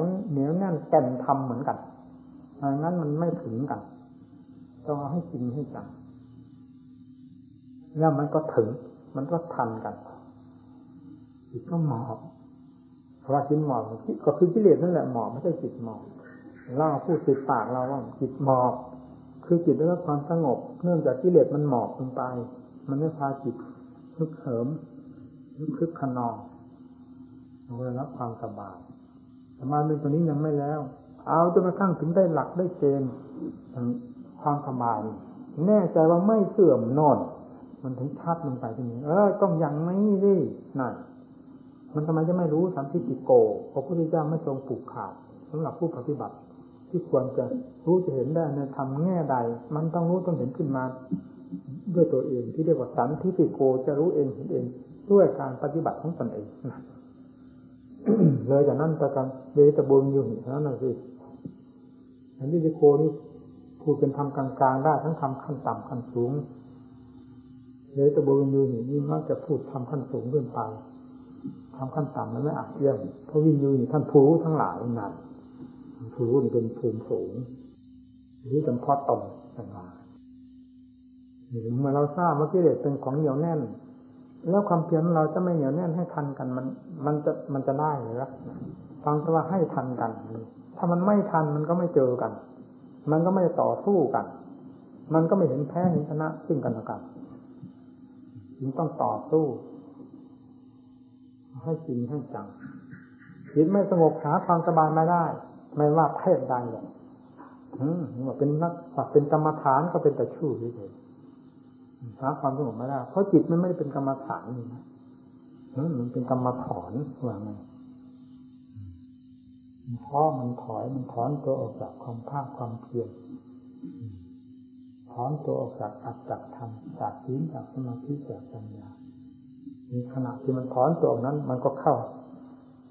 ยวแน่นแก่นธรรมเหมือนกันงั้นมันไม่ถึงกันต้องให้จริงให้จังแล้วมันก็ถึงมันก็ทันกันจิตก็หมอบเพราะว่าจิตหมอบก็คือกิเลสนั่นแหละหมอบไม่ใช่จิตหมอบเราพูดติดปากเราว่าจิตหมอบคือจิตได้รับความสงบเนื่องจากกิเลสมันหมอบลงไปมันไม่พาจิตคึกเหิมคึกขนองเราได้รับความสบายสมาธิตัวนี้ยังไม่แล้วเอาจนกระทั่งถึงได้หลักได้เกณฑ์ความสบายแน่ใจว่าไม่เสื่อมนอนมันถึงชัดลงไปทีนี้ต้องอย่างนี้สินั่นมันทำไมจะไม่รู้สัมทิฏฐิโกพระพุทธเจ้าไม่ทรงผูกขาดสำหรับผู้ปฏิบัติที่ควรจะรู้จะเห็นได้ในธรรมแง่ใดมันต้องรู้ต้องเห็นขึ้นมาด้วยตัวเองที่เรียกว่าสัมทิฏฐิโกจะรู้เองเห็นเองด้วยการปฏิบัติของตนเอง เลยจากนั้นประการเวทบุญอยู่นั่นน่ะสิสัมทิฏฐิโกนี่พูดเป็นธรรมกลางๆได้ทั้งธรรมขั้นต่ำขั้นสูงเวทบุญอยู่นี่มักจะพูดธรรมขั้นสูงขึ้นไปธรรมขั้นต่ำมันไม่อาจเทียมเพราะวิญญูนี่ท่านผู้รู้ทั้งหลายนั่นผู้รู้นี่เป็นภูมิสูงนี่จำเพาะตนต่างหากเมื่อเราทราบว่ากิเลสเป็นของเหนียวแน่นแล้วความเพียรเราจะไม่เหนียวแน่นให้ทันกันมันจะได้หรือฟังแต่ว่าให้ทันกันถ้ามันไม่ทันมันก็ไม่เจอกันมันก็ไม่ต่อสู้กันมันก็ไม่เห็นแพ้เห็นชนะซึ่งกันและกันจึงต้องต่อสู้ให้จริงให้จังจิตไม่สงบหาความสบายไม่ได้ไม่ว่าเพศใดเลยว่าเป็นนักว่าเป็นกรรมฐานก็เป็นแต่ชื่อเฉยหาความสงบไม่ได้เพราะจิตมันไม่ได้เป็นกรรมฐานนะมันเป็นกรรมถอนว่าไงเพราะมันถอยมันถอนตัวออกจากความภาคความเพียรถอนตัวออกจากอัตจากธรรมจากศีลจากสมาธิจากปัญญาในขณะที่มันถอนตัวออกนั้นมันก็เข้า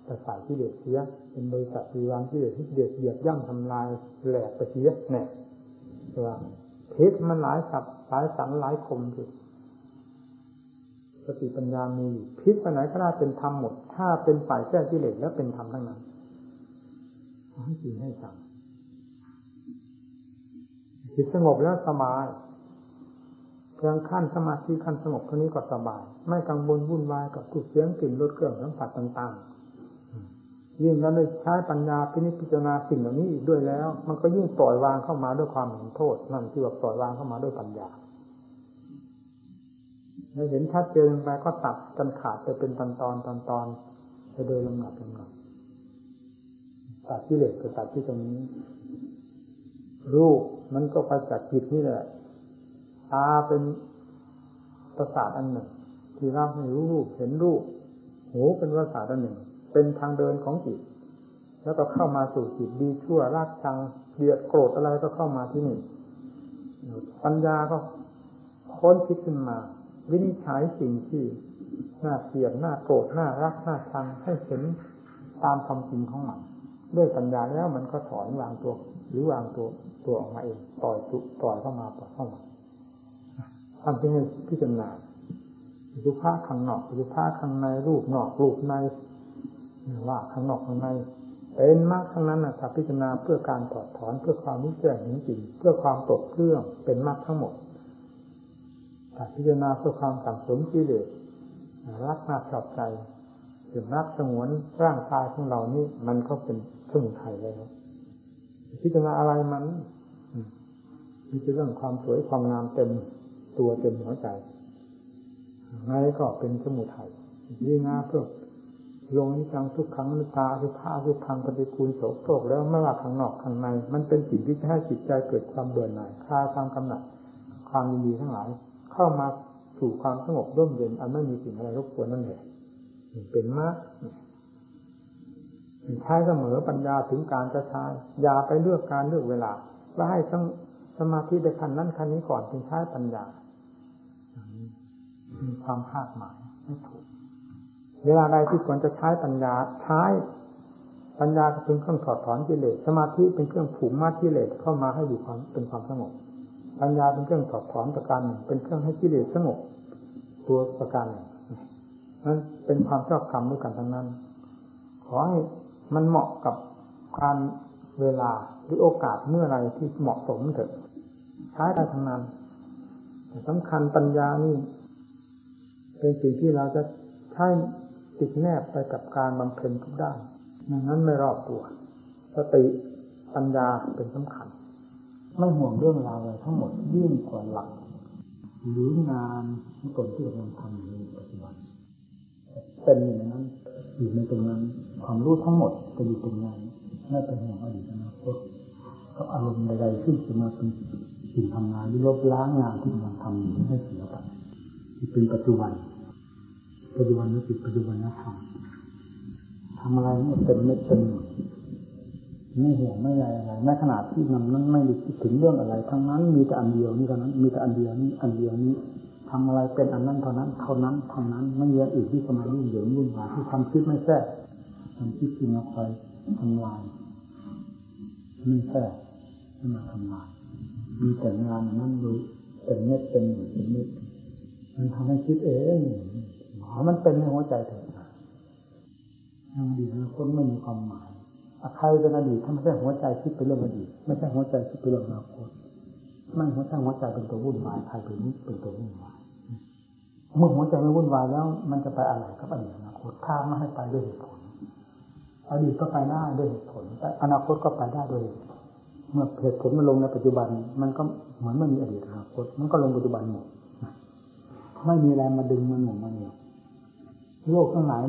แต่สายที่เดือดเสียเป็นบริษัทวิวางที่เดือดที่เดือดเหยียบย่ำทำลายแหลกไปเสียแน่ว่าเพชรมันหลายสับหลายสันหลายคมสิสติปัญญามีพิษไปไหนก็ได้เป็นธรรมหมดถ้าเป็นฝ่ายแก้กิเลสแล้วเป็นธรรมทั้งนั้นให้จริงให้จังจิตสงบแล้วสบายเพียงขั้นสมาธิขั้นสงบเท่านี้ก็สบายไม่กังวลวุ่นวายกับกลุ่มเสียงกลิ่นรสเครื่องสัมผัสต่างๆยิ่งแล้วได้ใช้ปัญญาพิจารณาสิ่งเหล่านี้อีกด้วยแล้วมันก็ยิ่งปล่อยวางเข้ามาด้วยความเห็นโทษนั่นคือว่าปล่อยวางเข้ามาด้วยปัญญาและเห็นชัดเจนไปก็ตัดกันขาดไปเป็นตอนๆไปโดยลำดับตัดที่เหลือก็ตัดที่ตรงนี้รูปมันก็ไปจากจิตนี่แหละตาเป็นประสาทอันหนึ่งที่รับให้รู้รูปเห็นรูปหูเป็นประสาทอันหนึ่งเป็นทางเดินของจิตแล้วก็เข้ามาสู่จิตดีชั่วรักชังเกลียดโกรธอะไรก็เข้ามาที่นี่ปัญญาก็ค้นคิดขึ้นมาวินิจฉัยสิ่งที่น่าเกลียดน่าโกรธน่ารักน่าชังให้เห็นตามความจริงของมันด้วยปัญญาแล้วมันก็ถอนวางตัวหรือวางตัวออกมาเองปล่อยเข้ามาท่านจึงให้พิจารณารูปภาพข้างนอกรูปภาพข้างในรูปนอกรูปในว่าข้างนอกข้างในเป็นมรรคทั้งนั้นน่ะถ้าพิจารณาเพื่อการถอดถอนเพื่อความรู้แจ้งเห็นจริงเพื่อความปลดเปลื้องเป็นมรรคทั้งหมดถ้าพิจารณาเพื่อความสังสมกิเลสรักมาชอบใจถึงรักสงวนร่างกายของเรานี่มันก็เป็นสมุทัยแล้วพิจารณาอะไรมัน มีแต่เรื่องความสวยความงามเต็มตัวเต็มหัวใจอะไรก็เป็นสมุทัยยิ่งงาเพื่อลงที่ทางทุกครั้งนิพพานทุกท่าทุกทางปฏิกูลโสโครกแล้วไม่ว่าข้างนอกข้างในมันเป็นสิ่งที่จะให้จิตใจเกิดความเบื่อหน่ายคลายความกำหนัดความยินดีทั้งหลายเข้ามาสู่ความสงบร่มเย็นอันไม่มีสิ่งอะไรรบกวนนั่นแหละเป็นมรรคท้ายเสมอปัญญาถึงการจะใช้อย่าไปเลือกการเลือกเวลาว่าให้ต้องสมาธิไปขั้นนั้นขั้นนี้ก่อนถึงใช้ปัญญามีความคาดหมายไม่ถูกเวลาใดที่ควรจะใช้ปัญญาใช้ปัญญาเป็นเครื่องถอดถอนกิเลสสมาธิเป็นเครื่องผูกมัดกิเลสเข้ามาให้อยู่ความเป็นความสงบปัญญาเป็นเครื่องถอดถอนประการหนึ่งเป็นเครื่องให้กิเลสสงบตัวประการหนึ่งนั้นเป็นความชอบธรรมด้วยกันทั้งนั้นขอให้มันเหมาะกับการเวลาหรือโอกาสเมื่อไรที่เหมาะสมเถอะใช้ได้ทั้งนั้นแต่สำคัญปัญญานี่เป็นสิ่งที่เราจะใช้ติดแนบไปกับการบำเพ็ญทุกด้านดังนั้นไม่รอบตัวสติปัญญาเป็นสำคัญไม่ห่วงเรื่องราวอะไรทั้งหมดยิ่งกว่าหลักหรืองานที่ตนที่กำลังทำอยู่ปัจจุบันเป็นอยู่ในนั้นอยู่ในตรงนั้นความรู้ทั้งหมดจะอยู่ตรงนั้นไม่เป็นห่วงอดีตอนาคตกับอารมณ์ใดๆที่จะมาเป็นสิ่งทำงานหรือลบล้างงานที่กำลังทำอยู่ให้เสียไปเป็นปัจจุบันนี้จิตปัจจุบันนี้ทำอะไรไม่เป็นไม่จนไม่ห่วงไม่ใยอะไรในขณะที่นั้นไม่คิดถึงเรื่องอะไรทั้งนั้นมีแต่อันเดียวนี่เท่านั้นมีแต่อันเดียวนี้อันเดียวนี้ทำอะไรเป็นอันนั้นเท่านั้นไม่มีอื่นที่จะมายุ่งเหยิงวุ่นวายที่ความคิดไม่แทรกความคิดที่มาคอยทำลายไม่แทรกไม่มาทำลายมีแต่งานนั้นรู้แต่เน็ตเป็นอยู่เป็นนิดมันทำให้คิดเองมันเป็นในหัวใจเถิดอดีตแล้วคนไม่มีความหมายใครเป็นอดีตถ้าไม่ใช่หัวใจคิดเป็นเรื่องอดีตไม่ใช่หัวใจคิดเป็นเรื่องอนาคตไม่หัวใจเป็นตัววุ่นวายใครเป็นนี้เป็นตัววุ่นวายเมื่อหัวใจมันวุ่นวายแล้วมันจะไปอะไรกับอดีตอนาคตข้ามไม่ให้ไปด้วยเหตุผลอดีตก็ไปได้ด้วยเหตุผลอนาคตก็ไปได้ด้วยเมื่อเหตุผลมันลงในปัจจุบันมันก็เหมือนไม่มีอดีตอนาคตมันก็ลงปัจจุบันหมดไม่มีอะไรมาดึงมันหมุนมาเนี่ยโลกทั้งหลาย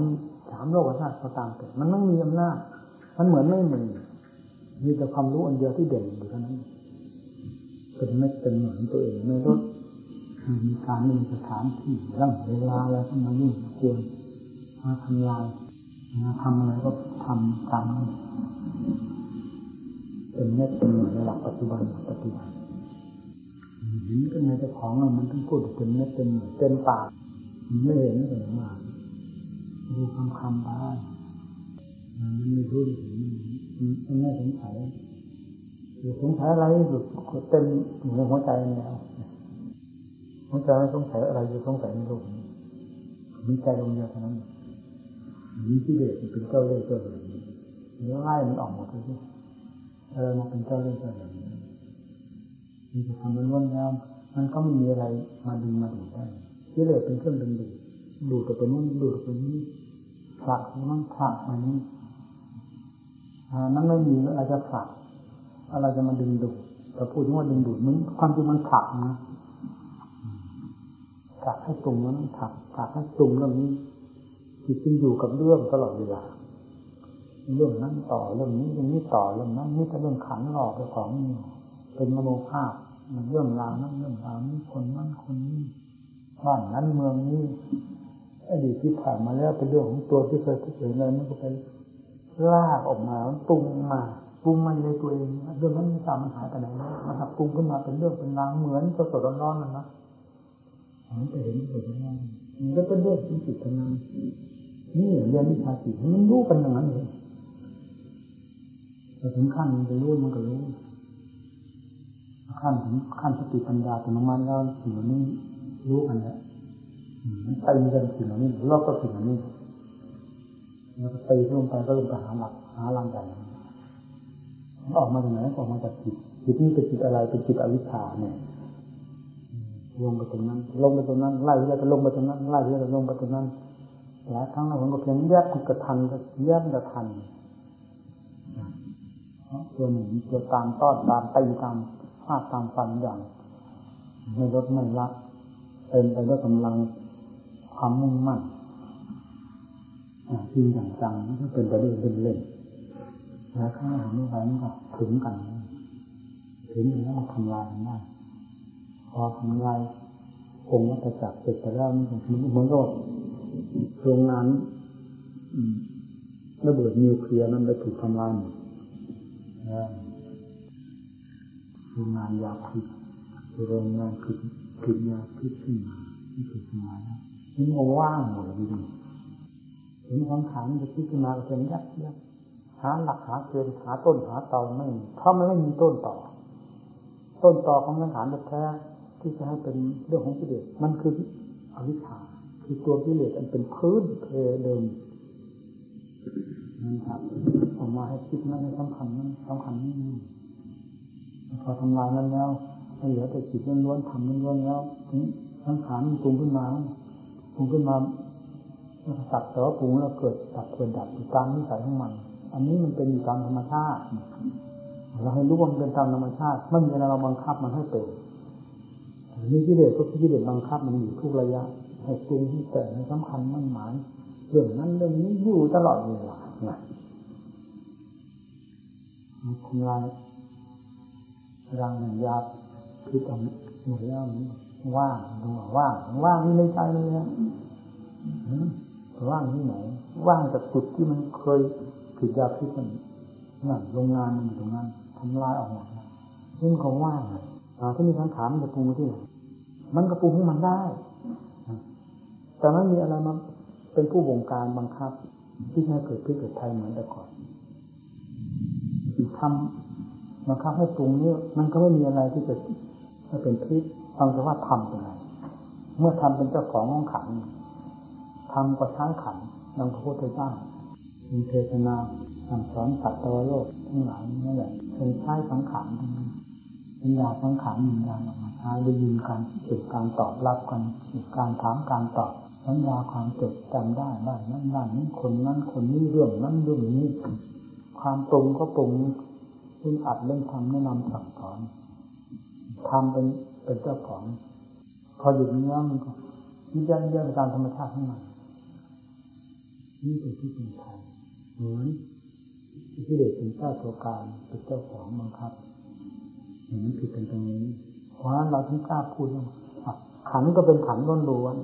ถามโลกธาตุก็ตามแต่มันไม่มีอำนาจมันเหมือนไม่มีมีแต่ความรู้อันเดียวที่เด่นอยู่เท่านั้นเป็นเม็ดเป็นหนอนตัวเองในรถมีการมีสถานที่ร่างเวลาอะไรทั้งนั้นเกี่ยวมาทำลายมาทำอะไรก็ทำตามเป็นเม็ดเป็นหนอนในหลักปัจจุบันเห็นกันในเจ้าของเรามันต้องพูดเป็นเม็ดเป็นหนอนเต็มปากไม่เห็นไม่เห็นมากดูคำบ้านมันไม่รู้ถึงมันไม่สงสัยอยู่สงสัยอะไรอยู่เต็มอยู่ในหัวใจแล้วหัวใจไม่สงสัยอะไรอยู่สงสัยในโลกนี้มีใจดวงเดียวเท่านั้นมีที่เด็กเป็นเจ้าเล่ห์เจ้าเหลี่ยมแล้วไล่มันออกหมดเลยที่อะไรมาเป็นเจ้าเล่ห์เจ้าเหลี่ยมมีแต่ความร้อนแรงมันก็ไม่มีอะไรมาดึงมาดูได้ที่เด็กเป็นเครื่องดึงดูดกับตัวนู้นดูดกับตัวนี้ผลักมันผลักอันนี้นั่นไม่มีอะไรจะผลักอะไรจะมาดึงดูดแต่พูดว่าดึงดูดมันความจริงมันผลักนะผลักให้ตรงนั้นผลักให้ตรงเรื่องนี้จิตจึงอยู่กับเรื่องตลอดเวลาเรื่องนั้นต่อเรื่องนี้เรื่องนี้ต่อเรื่องนั้นนี่แต่เรื่องขันหลอกเป็นของเป็นมโนภาพมันเรื่องราวนั้นเรื่องราวนี้คนนั้นคนนี้บ้านนั้นเมืองนี้อดีตที่ผ่านมาแล้วเป็นเรื่องของตัวที่เคยคิดเห็นอะไรมันก็ไปลากออกมาปรุงมาในตัวเองเรื่องนั้นไม่ทราบมันหายไปไหนแล้วมันปรุงขึ้นมาเป็นเรื่องเป็นรางเหมือนสดๆร้อนๆนั่นนะผมไปเห็นสดๆร้อนๆมันก็เป็นเรื่องที่จิตทำงานนี่เรียนวิชาจิตมันรู้กันอย่างนั้นเองแต่ถึงขั้นไปรู้มันก็รู้ขั้นถึงขั้นสติปัญญาถึงมันแล้วสิ่งนี้รู้กันแล้วไปมีกันสิ่งเหล่านี้รอบก็สิ่งเหล่านี้แล้วก็ไปร่วมไปก็ลงไปหาหลักหาลังใหญ่ออกมาจากไหนออกมาจากจิตนี่เป็นจิตอะไรเป็นจิตอวิชชาเนี่ยลงไปตรงนั้นไล่แล้วก็ลงไปตรงนั้นไล่แล้วก็ลงไปตรงนั้นหลายครั้งแล้วผมก็เพียงแยบกระทันตัวหนึ่งตัวตามต้อนตามตีตาม ภาคตามฝันอย่างไม่ลดไม่ละเต็มไปด้วยกำลังความมุ่งมั่นจริงจังๆไม่ใช่เป็นไปด้วยเล่นๆแล้วข้าวไม่ไหวมันก็ถึงกันถึงแล้วทำลายมันได้พอทำลายองค์วัฏจักรเสร็จแล้วมันก็โรงงานระเบิดนิวเคลียร์นั้นได้ถูกทำลายโรงงานยาพิษโรงงานผิดยาพิษขึ้นมาที่ถูกทำลายแล้วทิ้งเอาว่างหมดเลยถึงของขังจะพิจารณาเพียงยักหาหลักหาเกณฑ์หาต้นหาตอไม่มีเพราะมันไม่มีต้นต่อของสังขารแท้ที่จะให้เป็นเรื่องของกิเลสมันคืออวิชชาคือตัวกิเลสอันเป็นพื้นเพเดิมนะครับออกมาให้คิดนั้นให้สำคัญนี่พอทำลายนั้นแล้วเหลือแต่จิตล้วนๆทำล้วนๆแล้วสังขารมันปรุงขึ้นมาสัตว์แต่ว่าปรุงแล้วเกิดดับเกิดดับตามนิสัยของมันอันนี้มันเป็นอยู่ตามธรรมชาติเราให้รู้ว่ามันเป็นตามธรรมชาติไม่มีอะไรเราบังคับมันให้เป็นนี่กิเลสก็คือกิเลสบังคับมันอยู่ทุกระยะให้ปรุงให้แต่งให้สำคัญมั่นหมายเรื่องนั้นเรื่องนี้อยู่ตลอดเวลานะทำลายรังแห่งยาพิษอันหมดแล้วว่างนี่ในใจเลยนะว่างที่ไหนว่างจากจุดที่มันเคยผิดยาพิษมันนั่นโรงงานมันอยู่ตรงนั้นทำลายออกหมดนี่มันก็ว่างถ้ามีสังขารมันจะปรุงที่ไหนมันก็ปรุงให้มันได้แต่มันมีอะไรมาเป็นผู้บงการบังคับที่ให้เกิดพิษเกิดภัยเหมือนแต่ก่อนทำบังคับให้ปรุงนี่มันก็ไม่มีอะไรที่จะเป็นพิษฟังแต่ว่าทำเป็นอะไรเมื่อทำเป็นเจ้าของของขันทำก็ช้างขันดังพระพุทธเจ้ามีเทศนาสั่งสอนสัตว์โลกทั้งหลายนี่แหละเป็นใช้สังขารเป็นยาสังขารหนึ่งยาออกมาใช้ได้ยินการเกิดการตอบรับกันการถามการตอบสัญญาความจดจำได้บ้างนั่นนี้คนนั้นคนนี้เรื่องนั้นเรื่องนี้ความตรงก็ตรงเรื่องอัดเรื่องทำแนะนำสั่งสอนทำเป็นเจ้าของพอหยุดเนื้อมันก็ยึดยันเรื่องการธรรมชาติขึ้นมานี่เป็นที่เป็นไทยเหมือนที่เด็กเป็นเจ้าตัวการเป็นเจ้าของบังคับอย่างนั้นผิดเป็นตรงนี้เพราะเราที่กล้าพูดขันก็เป็นขันล้วน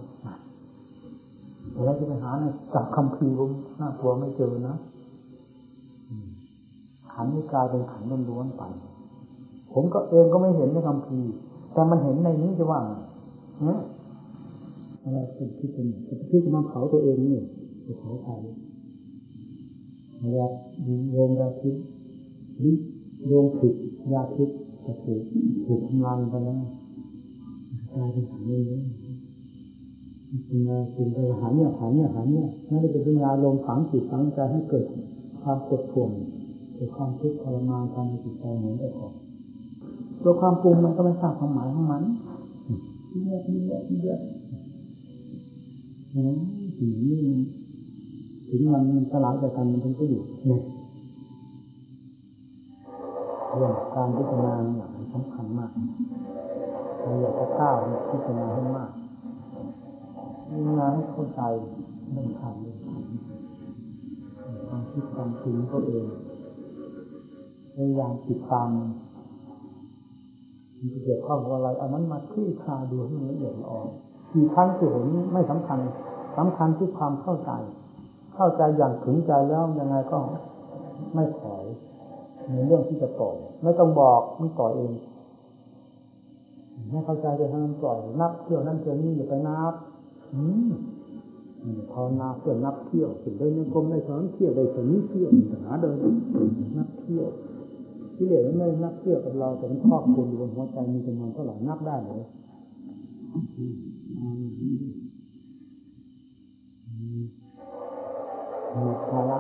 ๆแล้วจะไปหาในจากคำพีผมน่ากลัวไม่เจอนะขันนี่กลายเป็นขันล้วนๆไปผมก็เองก็ไม่เห็นในคำพีแต่มันเห็นในนี้จะว่าเนี่ยอะไรเป็นที่เป็นที่จะมาเผาตัวเองนี่เผาใครเราโยงยาพิษโยงผิดยาพิษจะถูกทำลายไปแล้วกลายเป็นขันเลยเป็นขันเนี่ยนั่นจะเป็นยาลงฝังจิตฝังใจให้เกิดความกดข่วงเกิดความทุกข์ทรมานทางจิตใจเหมือนแต่ก่อนตัวความปรุงมันก็ไม่ทราบความหมายของมันเยอะถึงนี่ถึงมันสลายจากกันมันถึงจะอยู่เนี่ยเรื่องการพิจารณาอย่างสำคัญมากเราอยากจะก้าวพิจารณาให้มากพิจารณาให้เข้าใจเรื่องขันธ์เรื่องขันธ์ความคิดความคิดตัวเองพยายามติดตามมันเกี่ยวข้องกับอะไรเอามันมาคลี่คลายดูให้ละเอียดอ่อนกี่ครั้งที่เห็นไม่สำคัญที่ความเข้าใจอย่างถึงใจแล้วยังไงก็ไม่ถอยในเรื่องที่จะปล่อยไม่ต้องบอกมันปล่อยเองให้เข้าใจจะทำมันปล่อยนับเที่ยวนั่นเที่ยวนี่อย่าไปนับภาวนาเพื่อนับเที่ยวถึงได้นิคมได้สองเที่ยวได้สองนี้เที่ยวหาเดินนับเที่ยวที่เหลือไม่นับเที่ยวกับเราแต่มันครอบคลุมอยู่บนหัวใจมีจำนวนเท่าไหร่นับได้เลยหมดภาระ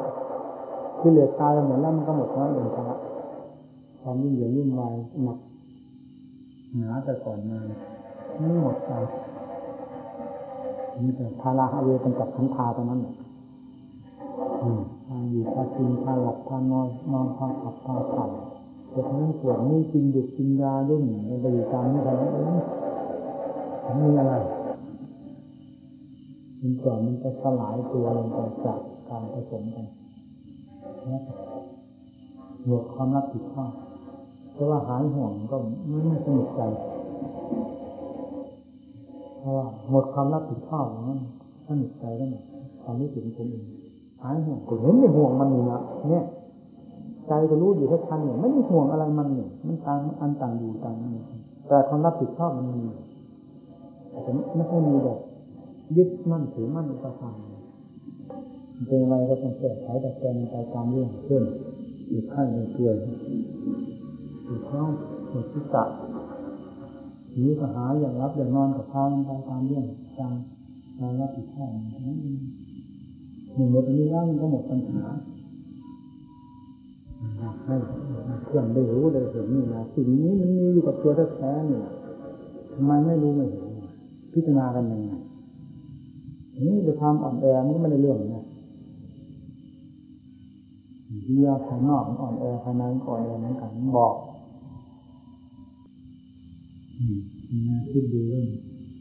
ที่เหลือตายไปหมดแล้วมันก็หมดแล้วหมดภาระความยิ่งใหญ่ยิ่งวายหนักหนาแต่ก่อนนานไม่หมดไปนี่แต่ภาระเวเป็นกับขันธ์พาตอนนั้นแหละพาอยู่พากินพาหลับพานอนพาขับพาถ่าย แต่ทั้งส่วนนี้กินดึกกินยาด้วยมันไปอยู่ตามนี้ทั้งนั้นมีอะไรมันก่อนมันจะสลายตัวลงไปจากการผสมกันหมดความรับผิดชอบเพราะว่าหายห่วงก็ไม่สนิทใจเพราะว่าหมดความรับผิดชอบนั้นสนิทใจแล้วเนี่ยความรู้สึกตัวเองหายห่วงก็เห็นไม่ห่วงมันนี่นะเนี่ยใจก็รู้อยู่ทันเนี่ยไม่ได้ห่วงอะไรมันเนี่ยมันต่างอันต่างอยู่ต่างนี่แต่ความรับผิดชอบมันมีแต่ไม่ใช่มีแบบยึดมั่นถือมั่นประการเป็นอะไรก็ต้องแก้ไขแต่แก้ไปตามเรื่องเช่นอีกขั้นหนึ่งเกินอีกข้อหมดที่ตัดนี้ก็หาอย่างรับอย่างนอนกับข้าวไปตามเรื่องตามการรับผิดชอบหนึ่งเดือนนี้แล้วมันก็หมดปัญหาให้เพื่อนได้รู้ได้เห็นนี่นะสิ่งนี้มันมีอยู่กับตัวแท้ๆเนี่ยทำไมไม่รู้ไม่เห็นพิจารณากันยังไงนี่จะทำอ่อนแอมันก็ไม่ได้เรื่องนะเรื่องภายนอกอ่อนแอภายในก่อนแอนั้นกันบอกน่าคิดดูเรื่อง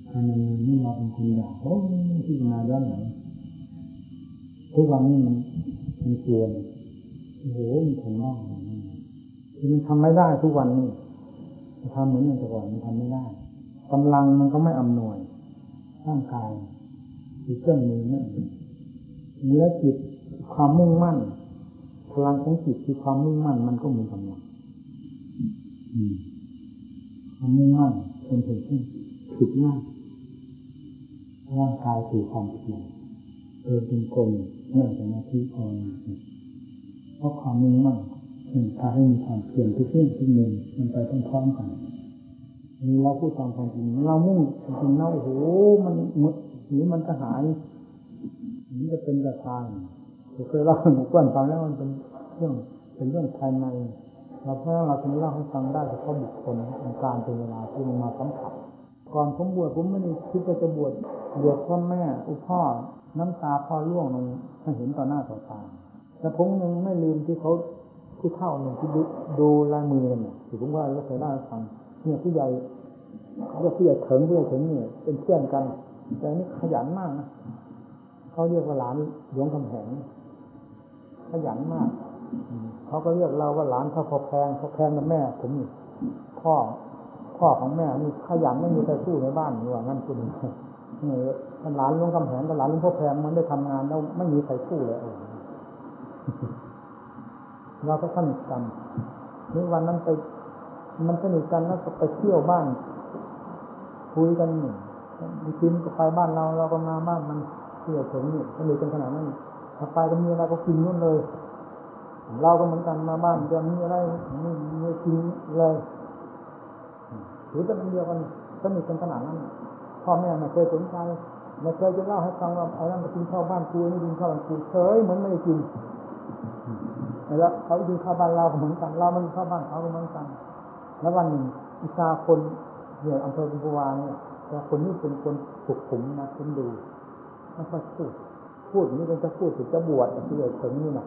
ภายในนี่เราเป็นคนอยากโอ้พิจารณาด้านไหนทุกวันนี้มันมีเกณฑ์โอ้โหมันทำนอกมันทำไม่ได้ทุกวันนี้ทำเหมือนอย่างแต่ก่อนมันทำไม่ได้กำลังมันก็ไม่อำนวยร่างกายมีเครื่องมือนั่นและจิตความมุ่งมั่นพลังของจิตคือความมุ่งมั่นมันก็มีกำลังความมุ่งมั่นเป็นสิ่งที่ฝึกมากร่างกายคือความเพียรเดินเป็นกลมนั่งสมาธิภาวนาเพราะความมุ่งมั่นพาให้มีความเพียรทุกเรื่องทุกมุมมันไปพร้อมๆกันเราพูดตามความจริงเรามุ่งจริงเราโอ้โหมันหมดหรือมันจะหายหรือจะเป็นกระทางผมเคยเล่าให้หมู่เพื่อนฟังแล้วมันเป็นเรื่องภายในเราเพราะเราถึงเล่าให้ฟังได้เฉพาะบุคคลอาการเป็นเวลาที่มันมาสัมผัสก่อนผมบวชผมไม่ได้คิดว่าจะบวชพ่อแม่อุพ่อน้ำตาพ่อร่วงลงให้เห็นต่อหน้าต่อตาแต่ผมยังไม่ลืมที่เขาผู้เฒ่าหนึ่งที่ดูลายมือเนี่ยที่ผมว่าเราเคยเล่าให้ฟังเนี่ยผู้ใหญ่เขาจะผู้ใหญ่เถิงเนี่ยเป็นเพื่อนกันแต่นี่ขยันมากนะเขาเรียกว่าหลานหลวงคำแหงขยันมากเขาก็เรียกเราว่าหลานเขาพอแพงกับแม่ผมนี่พ่อของแม่นี่ขยันไม่มีใครสู้ในบ้านว่างั้นคุณนี่หลานหลวงคำแหงกับหลานหลวงพ่อแพงมันได้ทำงานแล้วไม่มีใครสู้เลยเราก็สนิทกันนี่วันนั้นไปมันสนิทกันแล้วไปเที่ยวบ้านคุยกันมีกินก็ไปบ้านเราก็มาบ้านมันเที่ยวถึงนี่สนิทกันขนาดนั้นถ้าไปก็มีอะไรก็กินนู่นเลยเราก็เหมือนกันมาบ้านเดี๋ยวมีอะไรมีกินเลยถือแต่คนเดียวกันสนิทกันขนาดนั้นพ่อแม่ไม่เคยสนใจไม่เคยจะเล่าให้ฟังว่าไอ้นั่นไปกินข้าวบ้านกูนี่กินข้าวบ้านกูเฉยเหมือนไม่ได้กินแล้วเขากินข้าวบ้านเราเหมือนกันเรามันข้าวบ้านเขาเหมือนกันแล้ววันหนึ่งอีกาคนเนี่ยอำเภอกุมภาวาเนี่ยแต่คนนี้เป็นคนสุขุมนะคุณดูไม่ค่อยพูดนี่เป็นจะพูดถึงจะบวชอะไรอย่างนี้นะ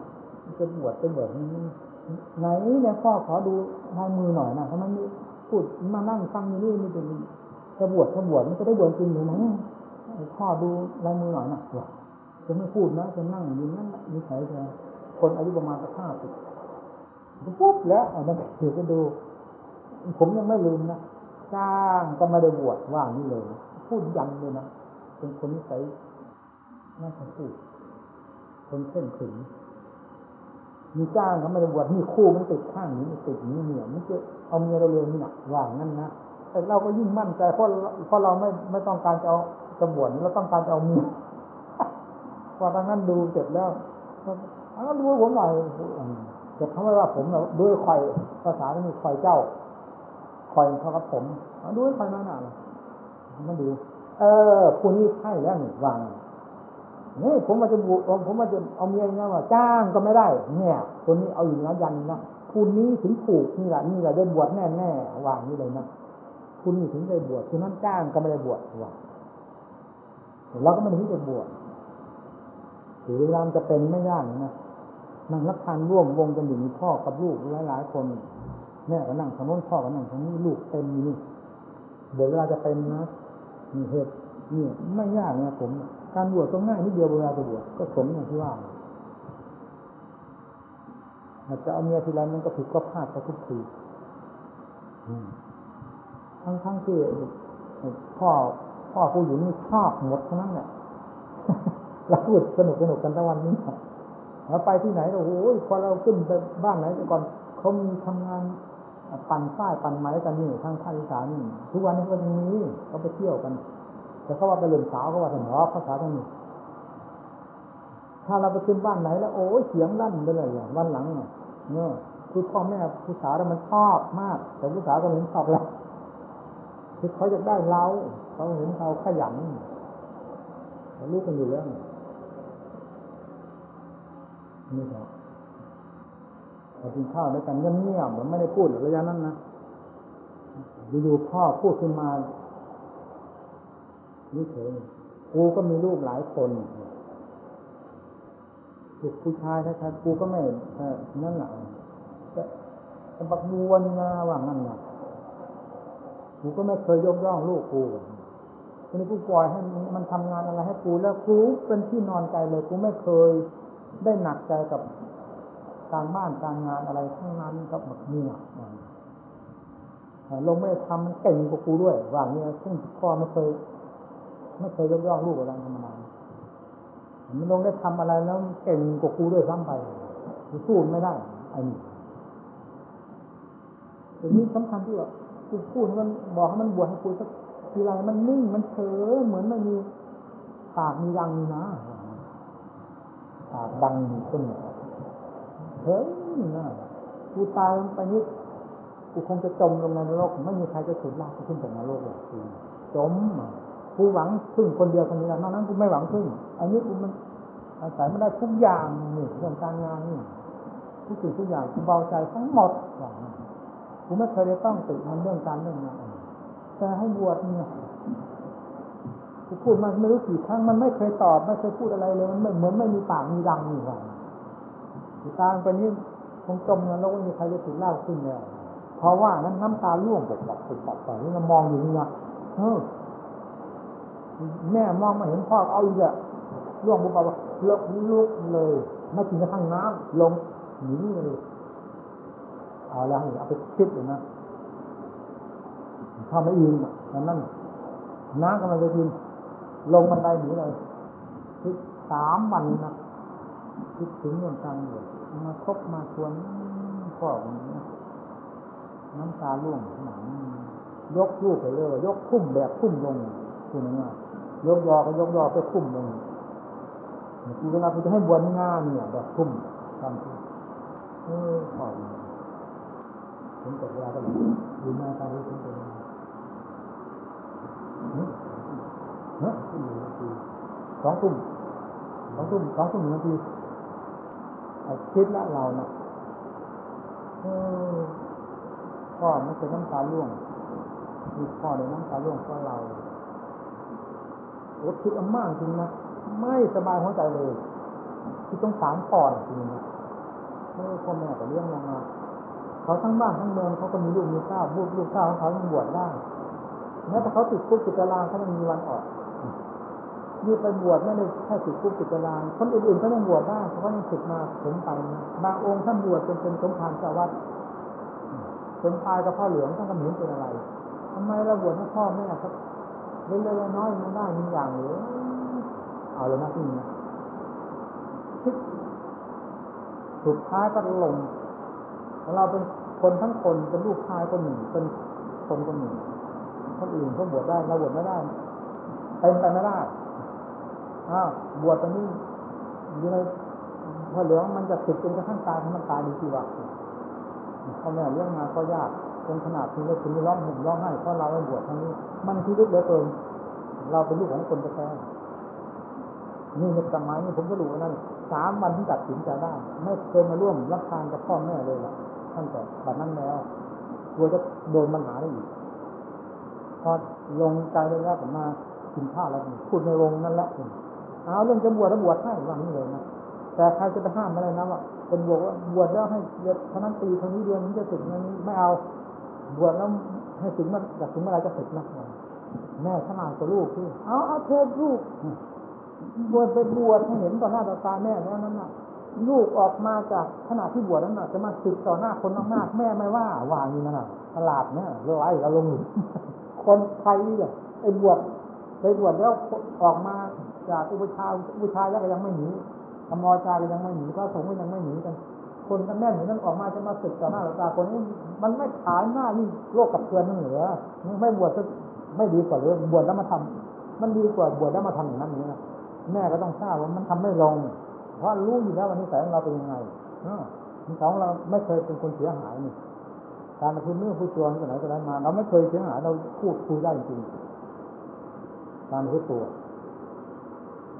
จะบวชเป็นแบบนี้ไหนพ่อขอดูลายมือหน่อยนะเพราะมันนี่พูดมานั่งฟังอยู่นี่มันเป็นจะบวชมันจะได้บวชจริงหรือไม่พ่อดูลายมือหน่อยนะจะไม่พูดนะจะนั่งอยู่นั่นนิสัยจะคนอายุประมาณ50ปุ๊บแล้วเอามันเดี๋ยวก็ดูผมยังไม่ลืมนะจ้างก็ไม่ได้บวชว่านี่เลยพูดยันเลยนะเป็นคนนิสัยน่าจะพูดคนเส้นขึงมีจ้างก็ไม่ได้บวชมีคู่มันติดข้างนี้มันติดนี้เหนียวมันจะเอาเมียเราเร็วนี่นะว่างั้นนะแต่เราก็ยิ่งมั่นใจเพราะเราไม่ต้องการจะเอาจะบวชเราต้องการจะเอาเมียพอทางนั้นดูเสร็จแล้วก็ดูผมหน่อยแต่เขาไม่ว่าผมเราด้วยไข่ภาษาที่มีไข่เจ้าคอยเขากับผมดูให้คอยมาหน่ามาดูคุณนี่ใช่แล้วนี่วางนี่ผมมาจะเอาเมียนะว่าจ้างก็ไม่ได้เนี่ยตัวนี้เอาอยู่นะยันนะคุณนี้ถึงผูกนี่แหละได้บวชแน่วางนี่เลยนะคุณนี่ถึงได้บวชคือนั่นจ้างก็ไม่ได้บวชว่ะเราก็ไม่ถึงจะบวชหรือเวลาจะเป็นไม่ยากนะนั่งรับทานร่วมวงกันอยู่มีพ่อกับลูกหลายๆคน แม่ก็นั่งทางโน้นพ่อก็นั่งทางนี้ลูกเต็มนี่เดี๋ยวเวลาจะเต็มนะมีเหตุนี่ไม่ยากนะผมการบวชก็ง่ายนิดเดียวเวลาจะบวชก็สมอย่างที่ว่าอาจจะเอาเมียทีไรมันก็ผิดก็พลาดก็ทุกทีทั้งที่พ่อผู้หญิงนี่ชอบหมดทั้งนั้นแหละเราพูดสนุกกันทั้งวันนี้แล้วไปที่ไหนเราโอ้ยพอเราขึ้นไปบ้านไหนก่อนเขามีทำงานปั่นฝ้ายปั่นไม้กันนี่ทางภาคอีสานนี่ทุกวันนี้ก็ยังมีเขาไปเที่ยวกันแต่เขาว่าไปเล่นสาวเขาว่าสนอภาษาทั้งนี้ถ้าเราไปขึ้นบ้านไหนแล้วโอ้ยเสียงลั่นไปเลยวันหลังเนี่ยคือพ่อแม่ผู้สาวมันชอบมากแต่ผู้สาวก็เห็นชอบแล้วคือเขาจะได้เราเขาเห็นเขาขยันเขารู้กันอยู่แล้วนี่ครับเรากินข้าวด้วยกันเงียบๆเหมือนไม่ได้พูดหรือระยะนั้นนะอยู่ๆพ่อพูดขึ้นมานี่เฉยกูก็มีลูกหลายคนลูกผู้ชายนะครับกูก็ไม่นั่นแหละแต่บักดูวันนาว่างั้นนะกูก็ไม่เคยยกย่องลูกกูทีนี้กูปล่อยให้มันทำงานอะไรให้กูแล้วกูเป็นที่นอนใจเลยกูไม่เคยได้หนักใจกับการบ้านการงานอะไรทั้งนั้นกับบักเมียลงไม่ทำมันเก่งกว่ากูด้วยว่าเมียซึ่งพ่อไม่เคยยกย่องลูกอะไรธรรมดามันลงได้ทำอะไรแล้วเก่งกว่ากูด้วยซ้ำไปกูสู้ไม่ได้ไอ้นี่แต่นี่สำคัญที่ว่ากูพูดมันบอกให้มันบวชให้กูสักทีไรมันนิ่งมันเฉยเหมือนมันมีปากมีดังนะปากดังอยู่เสมอเฮ้ยนะกูตายไปนิดกูคงจะจมลงในนรกไม่มีใครจะฉุดลากกูขึ้นจากนรกหรอกกูจมกูหวังพึ่งคนเดียวคนนี้แหละนอกนั้นกูไม่หวังพึ่งอันนี้กูมันอาศัยไม่ได้ทุกอย่างนี่เรื่องการงานนี่ทุกสิ่งทุกอย่างกูเบาใจทั้งหมดกูไม่เคยได้ต้องติดมันเรื่องการเรื่องงานแต่ให้บวชเนี่ยกูพูดมันไม่รู้กี่ครั้งมันไม่เคยตอบไม่เคยพูดอะไรเลยมันเหมือนไม่มีปากมีดังนี่หว่ากูตายไปนี้คงจมแล้วไม่มีใครจะถึงเล่าขึ้นแล้วเพราะว่านั้นน้ำตาร่วงปกปกปกปกไปนี่มองอยู่นี่นะแม่มองมาเห็นพ่อเอาอีกอะล่วงบุบบอกว่าลุกเลยไม่กินกระทั่งน้ำลงหนีเลยเอาแล้วเอาไปคิดเลยนะถ้าไม่ยืนอันนั้นน้ำกำลังจะกินลงบันไดหนีเลยคิด3 วันนะคิดถึงเรื่องการอยู่มาคบมาชวนพ่อแบบนี้น้ำตาล่วงหนังยกลูกไปเลยยกคุ้มแบบคุ้มลงคุณนึกว่ายกยอก็ยกยอไปคุ้มลงคือเวลาคุณจะให้บวชง่ายเนี่ยแบบคุ้มทำที่ขอผมตกเวลาก็หลับดูหน้าตาดูเป็นยังไง2 ทุ่ม 2 ทุ่ม 2 ทุ่ม 1 นาทีคิดละเรานะพ่อไม่เคยน้ำตาร่วงมีพ่อในน้ำตาร่วงเพราะเราโอ้คิดมากจริงนะไม่สบายหัวใจเลยที่ต้องสารต่อจริงนะพ่อแม่แต่เรื่องยังไงเขาทั้งบ้านทั้งเมืองเขาก็มีลูกมีเต้าลูกเต้าของเขายังบวชได้แม้แต่เขาติดคุกติดตารางเขาไม่มีวันออกมีไปบวชไม่ได้แค่ติดคุกติดตารางคนอื่นๆเขายังบวชได้เขายังศึกมาสมไปนะบางองค์ท่านบวชเป็นสมภารเจ้าวัดสมภารกับผ้าเหลืองท่านก็เหมือนเป็นอะไรทำไมเราบวชให้พ่อแม่ครับเล็กๆน้อยๆมันได้มีอย่างหรือเอาเลยนะที่นี่คิดสุดท้ายก็ลงเราเป็นคนทั้งคนเป็นลูกชายคนหนึ่งเป็นคนคนหนึ่งคนอื่นเขาบวชได้เราบวชไม่ได้เป็นไปไม่ได้บวชตอนนี้อยู่ในพอเหลืองมันจะติดจนกระทั่งตายมันตายดีที่ว่าพ่อแม่เลี้ยงมาก็ยากจนขนาดที่เราถึงร้องห่มร้องไห้เพราะเราเป็นบวชทั้งนี้มันที่ลึกเหลือเกินเราเป็นลูกของคนแท้ๆนี่ในสมัยนี้ผมก็รู้นั่น3 วันที่ตัดสินใจได้ไม่เคยมาร่วมรับทานกับพ่อแม่เลยละตั้งแต่บัดนั้นแล้วกลัวจะโดนปัญหาได้อีกพอลงใจเลยแล้วผมมากินข้าวแล้วพูดในวงนั่นแหละเอาเรื่องจะบวชแล้วบวชให้ว่างี้เลยนะแต่ใครจะไปห้ามอะไรนะว่า คนบอกว่าบวชแล้วให้เดือนเท่านั้นปีเท่านี้เดือนนี้จะศึกนั้นไม่เอาบวชแล้วให้ศึกมันอยากศึกเมื่อไรจะศึกนะแม่ขนาดตัวลูกที่เอาเธอลูกบวชไปบวชให้เห็นต่อหน้าต่อตาแม่แล้วนั้นน่ะลูกออกมาจากขณะที่บวชนั้นน่ะจะมาศึกต่อหน้าคนมากๆแม่ไม่ว่าว่านี่นั่นน่ะตลาดเนี่ยเรื่องอะไรเราลงคนใครเนี่ยไอ้บวชไปบวชแล้วออกมาจากอุปชาแล้วก็ยังไม่หนีธรรมอาจารย์ก็ยังไม่หนีพระสงฆ์ก็ยังไม่หนีกันคนกันแน่นอยู่นั่นออกมาจะมาศึกต่อหน้าต่อตาคนนี้มันไม่ขายหน้านี่โลกกับเพื่อนนั่นเหรอไม่บวชจะไม่ดีกว่าหรือบวชแล้วมาทำมันดีกว่าบวชแล้วมาทำอย่างนั้นนี่นะแม่ก็ต้องทราบว่ามันทำไม่ลงเพราะรู้อยู่แล้ววันนี้นิสัยของเราเป็นยังไงนิสัยของเราไม่เคยเป็นคนเสียหายนี่การพูดเรื่องพูดชวนกันไหนก็ได้มาเราไม่เคยเสียหายเราพูดได้จริงการพูดตัว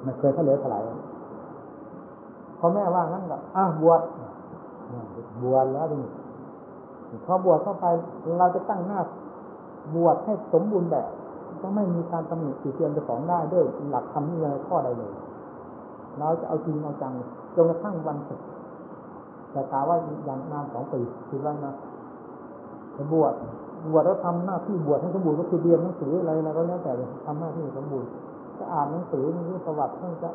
ไม่เคยทะเลาะทลายพอแม่ว่างั้นก็บวชแล้วนี่พอบวชเข้าไปเราจะตั้งหน้าบวชให้สมบูรณ์แบบต้องไม่มีการตำหนิติเตียนเจ้าของได้ด้วยหลักธรรมนี่เลยข้อใดเลยเราจะเอาจริงเอาจังจนกระทั่งวันศึกแต่กล่าวว่าอย่างนาน2 ปีคือว่านะบวชแล้วทำหน้าที่บวชให้สมบูรณ์ก็คือเรียนหนังสืออะไรแล้วก็แล้วแต่เลยทำหน้าที่สมบูรณ์จะอ่านหนังสือมีประวัติท่านจะ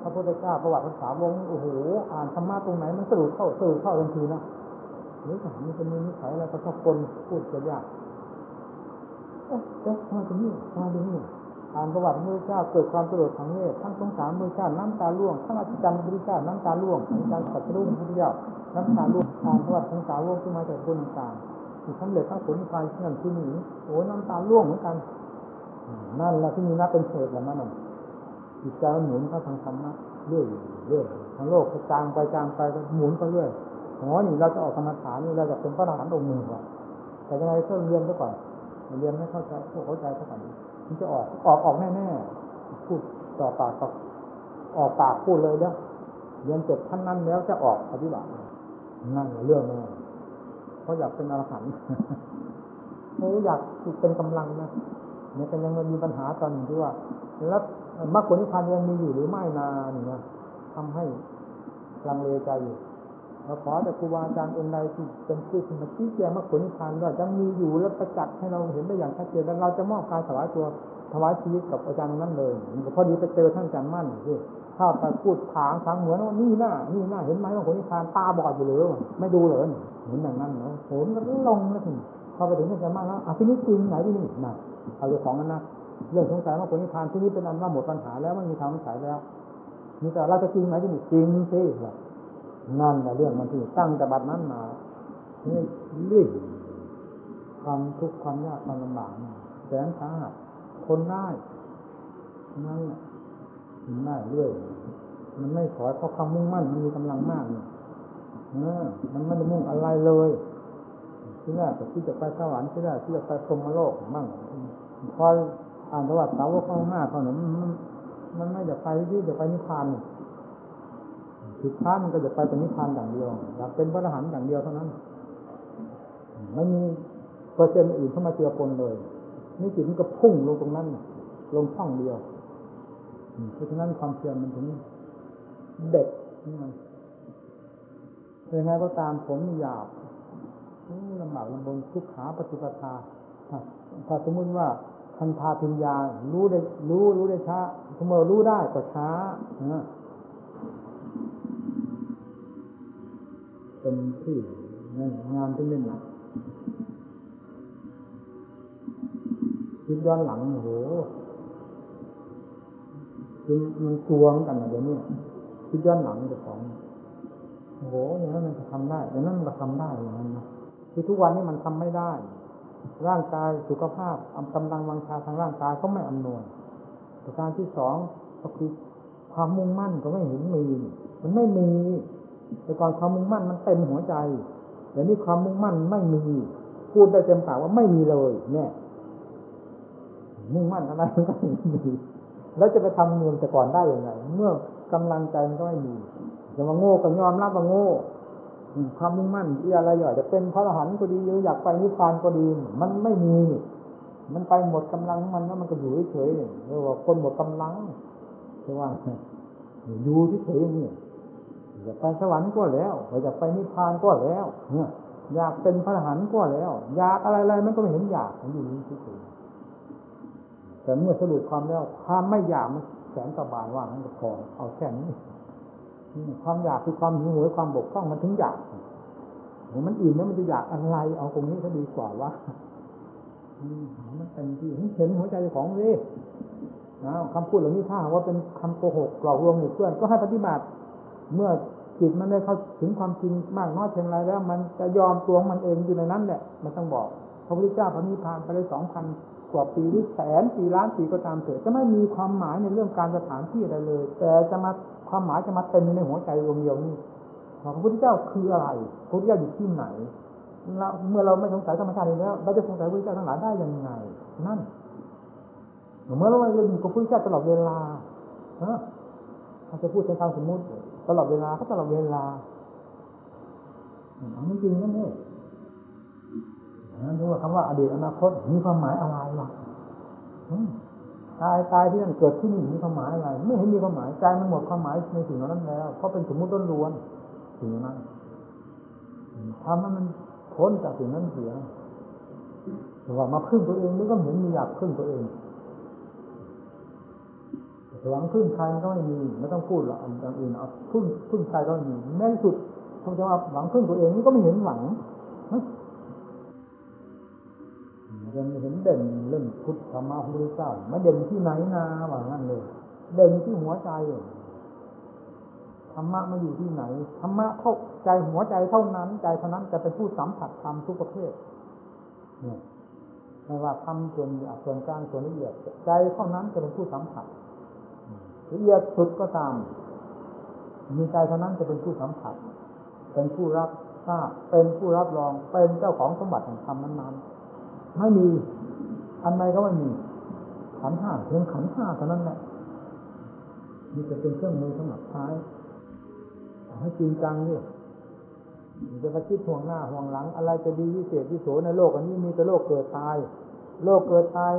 พระพุทธเจ้าประวัติพระสาวกโอ้โหอ่านธรรมะตรงไหนมันสรุปเข้าทันทีนะนิสัยมันจะมีนิสัยอะไรก็ชอบคนพูดจะยากมาที่นี่อ่านประวัติพระพุทธเจ้าเกิดความสลดสังเวชทั้งสงสารพระพุทธเจ้าน้ำตาร่วงทั้งอาจารย์พระพุทธเจ้าน้ำตาร่วงอาจารย์สัตว์รุ่งพระพุทธเจ้าน้ำตาร่วงอ่านประวัติของสาวกที่มาจากคนต่างที่สำเร็จทั้งผลนิพพานที่นั่นที่นี่โอ้น้ำตาร่วงเหมือนกันนั่นแหละที่นี่นะเป็นเหตุแบบนั้นจิตใจมันหมุนเข้าทางธรรมะเรื่อยเรื่อยทางโลกก็จางไปหมุนไปเรื่อยอ๋อนี่เราจะออกกรรมฐานนี่เราจะเป็นพระอรหันต์องค์หนึ่งว่ะแต่ยังไงเรื่องเรียนซะก่อนเรียนให้เข้าใจพวกเข้าใจซะก่อนมันจะออกแน่ๆพูดต่อปากออกปากพูดเลยนะเรียนจบขั้นนั้นแล้วจะออกปฏิบัตินั่นเรื่องแน่เพราะอยากเป็นอรหันต์โอ้อยากเป็นกำลังนะเนี่ยเป็นยังมีปัญหาตอนนี้ที่ว่าแล้วมรรคผลนิพพานยังมีอยู่หรือไม่นานเนี่ยทำให้ลังเลใจอยู่เราขอแต่ครูบาอาจารย์องค์ใดที่เป็นผู้ที่มาชี้แจงมรรคผลนิพพานว่ายังมีอยู่และประจักษ์ให้เราเห็นได้อย่างชัดเจนแล้วเราจะมอบกายถวายตัวถวายชีวิตกับอาจารย์นั้นเลยพอดีไปเจอท่านอาจารย์มั่นที่ถ้าไปพูดถางเหมือนว่านี่หน้าเห็นไหมมรรคผลนิพพานตาบอดอยู่หรือไม่ดูเลยเห็นอย่างนั้นเหรอโหมก็ลงแล้วพอไปถึงอาจารย์มั่นแล้วที่นี่จริงไหนที่นี่นะเอาเรื่องของนั้นนะเรื่องสงสัยมรรคผลนิพพานที่นี่เป็นอันว่าหมดปัญหาแล้วไม่มีทางสงสัยแล้วนี่แต่เราจะจริงไหมที่นี่จริงสินั่นแหละเรื่องมันที่ตั้งแต่บัดนั้นมาเรื่อยๆความทุกข์ความยากความลำบากแสนสาหัสทนได้นั่นถึงได้เรื่อยมันไม่ถอยเพราะความมุ่งมั่นมันมีกำลังมากเนี่ยมันไม่ได้มุ่งอะไรเลยที่แรกที่จะไปสวรรค์ที่แรกที่จะไปพรหมโลกมั่งพออ่านประวัติสาวกข้างหน้าเขาเนี่ยมันไม่จะไปที่จะไปนิพพานสุดท้ายมันก็จะไปแต่นิพพานอย่างเดียวอยากเป็นพระอรหันต์อย่างเดียวเท่านั้นไม่มีเปอร์เซ็นต์อื่นเข้ามาเจือปนเลยนี่จิตมันก็พุ่งลงตรงนั้นลงช่องเดียวเพราะฉะนั้นความเพียรมันถึงเด็ดมันยังไงก็ตามผมหยาบลำบากลำบนทุกขาปฏิปทาถ้าสมมติว่าทันทาพิญญารู้ได้ช้าเสมอรู้ได้ก็ช้าเป็นที่งานที่ไม่หนักคิดย้อนหลังโหมันกวงกันนะเดี๋ยวนี้คิดย้อนหลังเจ้าของโหอย่างนั้นมันจะทำได้อย่างนั้นมันจะทำได้อย่างนั้นนะคือทุกวันนี้มันทำไม่ได้ร่างกายสุขภาพกำลังวังชาทางร่างกายก็ไม่อำนวยประการที่สองก็คือความมุ่งมั่นก็ไม่เห็นมีมันไม่มีแต่ก่อนความมุ่งมั่นมันเต็มหัวใจแต่นี่ความมุ่งมั่นไม่มีพูดได้เต็มปากว่าไม่มีเลยเนี่ยมุ่งมั่นอะไรมันก็ไม่มีแล้วจะไปทำนวลแต่ก่อนได้อย่างไรเมื่อกำลังใจมันก็ไม่มีจะมาโง่ก็ยอมรับว่าโง่ความมุ่งมั่นที่อะไรอยากจะเป็นพระอรหันต์ก็ดีหรืออยากไปนิพพานก็ดีมันไม่มีมันไปหมดกำลังมันแล้วมันก็อยู่เฉยๆเรียกว่าคนหมดกำลังใช่ว่าอยู่เฉยๆนี่ จะไปสวรรค์ก็แล้วจะไปนิพพานก็แล้วเนี่ยอยากเป็นพระอรหันต์ก็แล้วอยากอะไรๆมันก็ไม่เห็นอยากมันอยู่นี่เฉยๆแต่เมื่อสรุปความแล้วความไม่อยากมันแสนสบายว่านั้นก็พอเอาแค่นี้ความอยากคือความหิวโหยความบกพร่องมันถึงอยากมันอิ่มแล้วมันจะอยากอะไรเอาตรงนี้ก็ดีกว่าวะมันเป็นที่เห็นหัวใจของนี่นะคำพูดเหล่านี้ถ้าว่าเป็นคำโกหกหลอกลวงหมู่เพื่อนก็ให้ปฏิบัติเมื่อจิตมันได้เข้าถึงความจริงมากน้อยเพียงไรแล้วมันจะยอมตัวมันเองอยู่ในนั้นแหละมันต้องบอกพระพุทธเจ้าพระนิพพานไปเลย 2,000 กว่าปีหรือแสนกี่ล้านปีก็ตามเถิดจะไม่มีความหมายในเรื่องการสถานที่อะไรเลยแต่จะมาความหมายจะมาเต็มในหัวใจดวงเดียวนี่พระพุทธเจ้าคืออะไรพระพุทธเจ้าอยู่ที่ไหนเมื่อเราไม่สงสัยธรรมชาติแล้วเราจะสงสัยพระพุทธเจ้าทั้งหลายได้ยังไงนั่นเมื่อเราอยู่กับพระพุทธเจ้าตลอดเวลาเขาจะพูดในทางสมมติตลอดเวลาก็ตลอดเวลามันจริงนั่นเองนั่นคือคำว่าอดีตอนาคตมีความหมายอะไรวะตายที่นั่นเกิดที่นี่มีความหมายอะไรไม่เห็นมีความหมายใจมันหมดความหมายในสิ่งนั้นแล้วเพราะเป็นสมมติล้วนๆสิ่งนั้นทำให้มันพ้นจากสิ่งนั้นเสียแต่ว่ามาพึ่งตัวเองนี่ก็เหมือนมีอยากพึ่งตัวเองหวังพึ่งใครก็ไม่มีไม่ต้องพูดหรอกอย่างอื่นเอาพึ่งใครก็ไม่มีแม้ที่สุดผมจะว่าหวังพึ่งตัวเองนี่ก็ไม่เห็นหวังยังไม่เห็นเด่นเรื่องพุทธธรรมะของพระพุทธเจ้าไม่เด่นที่ไหนนาหวังนั่นเลยเด่นที่หัวใจธรรมะมาอยู่ที่ไหนธรรมะเข้าใจหัวใจเท่านั้นใจเท่านั้นจะเป็นผู้สัมผัสธรรมทุกประเภทเนี่ยไม่ว่าธรรมส่วนหยาบส่วนกลางส่วนละเอียดใจเท่านั้นจะเป็นผู้สัมผัสละเอียดสุดก็ตามมีใจเท่านั้นจะเป็นผู้สัมผัสเป็นผู้รับทราบเป็นผู้รับรองเป็นเจ้าของสมบัติแห่งธรรมนั้นๆไม่มีอันใดก็ไม่มีขันธ์ห้าเพียงขันธ์ห้าเท่านั้นแหละนี่จะเป็นเครื่องมือสำหรับใช้ให้จริงจังนี่จะมาคิดห่วงหน้าห่วงหลังอะไรจะดีวิเศษวิโสในโลกอันนี้มีแต่โลกเกิดตายโลกเกิดตาย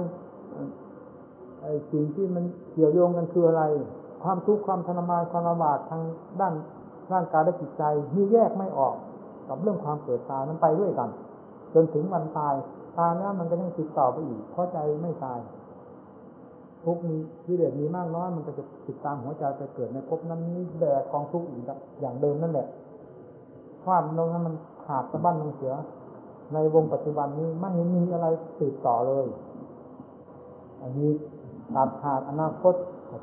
ไอ้สิ่งที่มันเกี่ยวโยงกันคืออะไรความทุกข์ความทรมานความลำบากทางด้านร่างกายและจิตใจนี่แยกไม่ออกกับเรื่องความเกิดตายมันไปด้วยกันจนถึงวันตายตายแล้วมันก็ยังติดต่อไปอีกเพราะใจไม่ตายทุกข์นี้วิเดชมีมากน้อยมันก็จะติดตามหัวใจไปเกิดในภพนั้นนี้แบกกองทุกข์อีกอย่างเดิมนั่นแหละฟาดลงให้มันขาดสะบั้นลงเสียในวงปัจจุบันนี้มันไม่มีอะไรติดต่อเลยอันนี้ตัดขาดอนาคต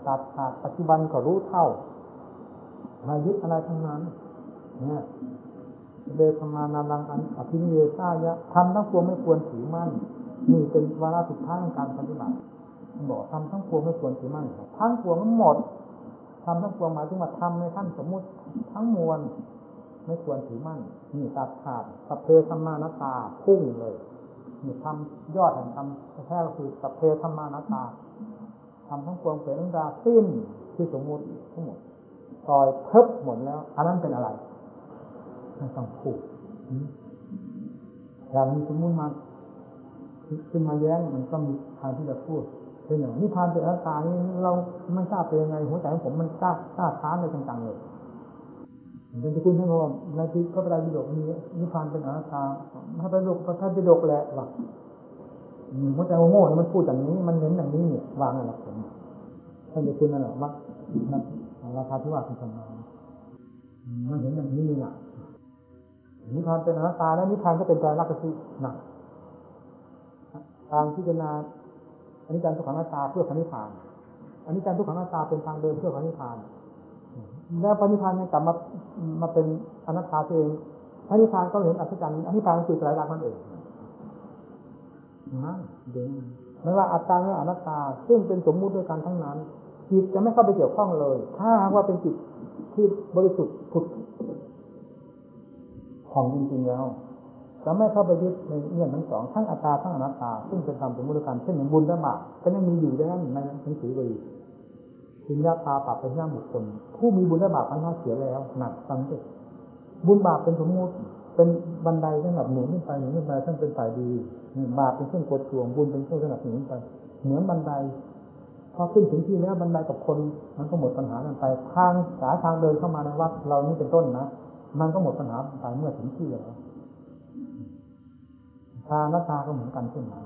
ตัดขาดปัจจุบันก็รู้เท่ามายึดอะไรทั้งนั้นเนี่ยเดชมานาลังอันอภินิเวสายะทำทั้งปวงไม่ควรถือมั่นนี่เป็นวาระสุดท้ายของการปฏิบัติบอกทำทั้งปวงไม่ควรถือมั่นทั้งปวงมันหมดทำทั้งปวงหมายถึงว่าทำในขั้นสมมุติทั้งมวลไม่ควรถือมั่นนี่ตัดขาดสัพเพธัมมานัตตาพุ่งเลยนี่ทำยอดแห่งทำแท้ก็คือสัพเพธัมมานัตตาทำทั้งปวงเป็นเรื่องราสิ้นที่สมมุติทั้งหมดปล่อยเพิบหมดแล้วอันนั้นเป็นอะไรไม่ต้องพูดอย่างมีสมมุติมาขึ้นมาแย้งมันก็มีทางที่จะพูดเป็นอย่างนิพพานเป็นอนัตตานี่เราไม่ทราบเป็นยังไงหัวใจของผมมันกล้าท้าในต่างๆเลยเป็นที่คุณท่านบอกในที่พระไตรปิฎกมีนิพพานเป็นอนัตตาพระไตรปิฎกพระไตรปิฎกแหละหลักหัวใจโง่มันพูดอย่างนี้มันเน้นอย่างนี้เนี่ยวางอะไรผมท่านที่คุณนั่นแหละมักราคาที่ว่าคุณทำมามันเห็นอย่างนี้นี่แหละนิพพานเป็นอนัตตาแล้วนิพพานก็เป็นไตรลักษณ์ที่หนักทางพิจารณาอนิจจังทุกขังอนัตตาเพื่อพระนิพพานอนิจจังทุกขังอนัตตาเป็นทางเดินเพื่อพระนิพพานแล้วพระนิพพานเนี่ยกลับมาเป็นอนัตตาตัวเองพระนิพพานก็เห็นอัศจรรย์อนิพพานก็คือไตรลักษณ์นั่นเองนะไม่ว่าอัตตาหรืออนัตตาซึ่งเป็นสมมุติด้วยกันทั้งนั้นจิตจะไม่เข้าไปเกี่ยวข้องเลยถ้าว่าเป็นจิตที่บริสุทธิ์ผุดของจริงๆแล้วจะไม่เข้าไปยึดในเรื่องทั้งสองทั้งอัตตาทั้งอนัตตาซึ่งเป็นธรรมสมมุติกันเช่นอย่างบุญและบาปก็ยังมีอยู่ได้ในหนังสือบริสุญญาตาปรับเป็นย่างบุคคลผู้มีบุญและบาปอันน่าเสียแล้วหนักสังเกตบุญบาปเป็นสมมุติเป็นบันไดสำหรับหนุนขึ้นไปหนุนขึ้นไปทั้งเป็นฝ่ายดีบาปเป็นเครื่องกดทวงบุญเป็นเครื่องสนับสนุนไปเหมือนบันได พอขึ้นถึงที่แล้วบันไดกับคนมันก็หมดปัญหากันไปทางสายทางเดินเข้ามาในวัดเรานี่เป็นต้นนะมันก็หมดปัญหาไปเมื่อถึงที่แล้วทางและทางก็เหมือนกันขึ้นมา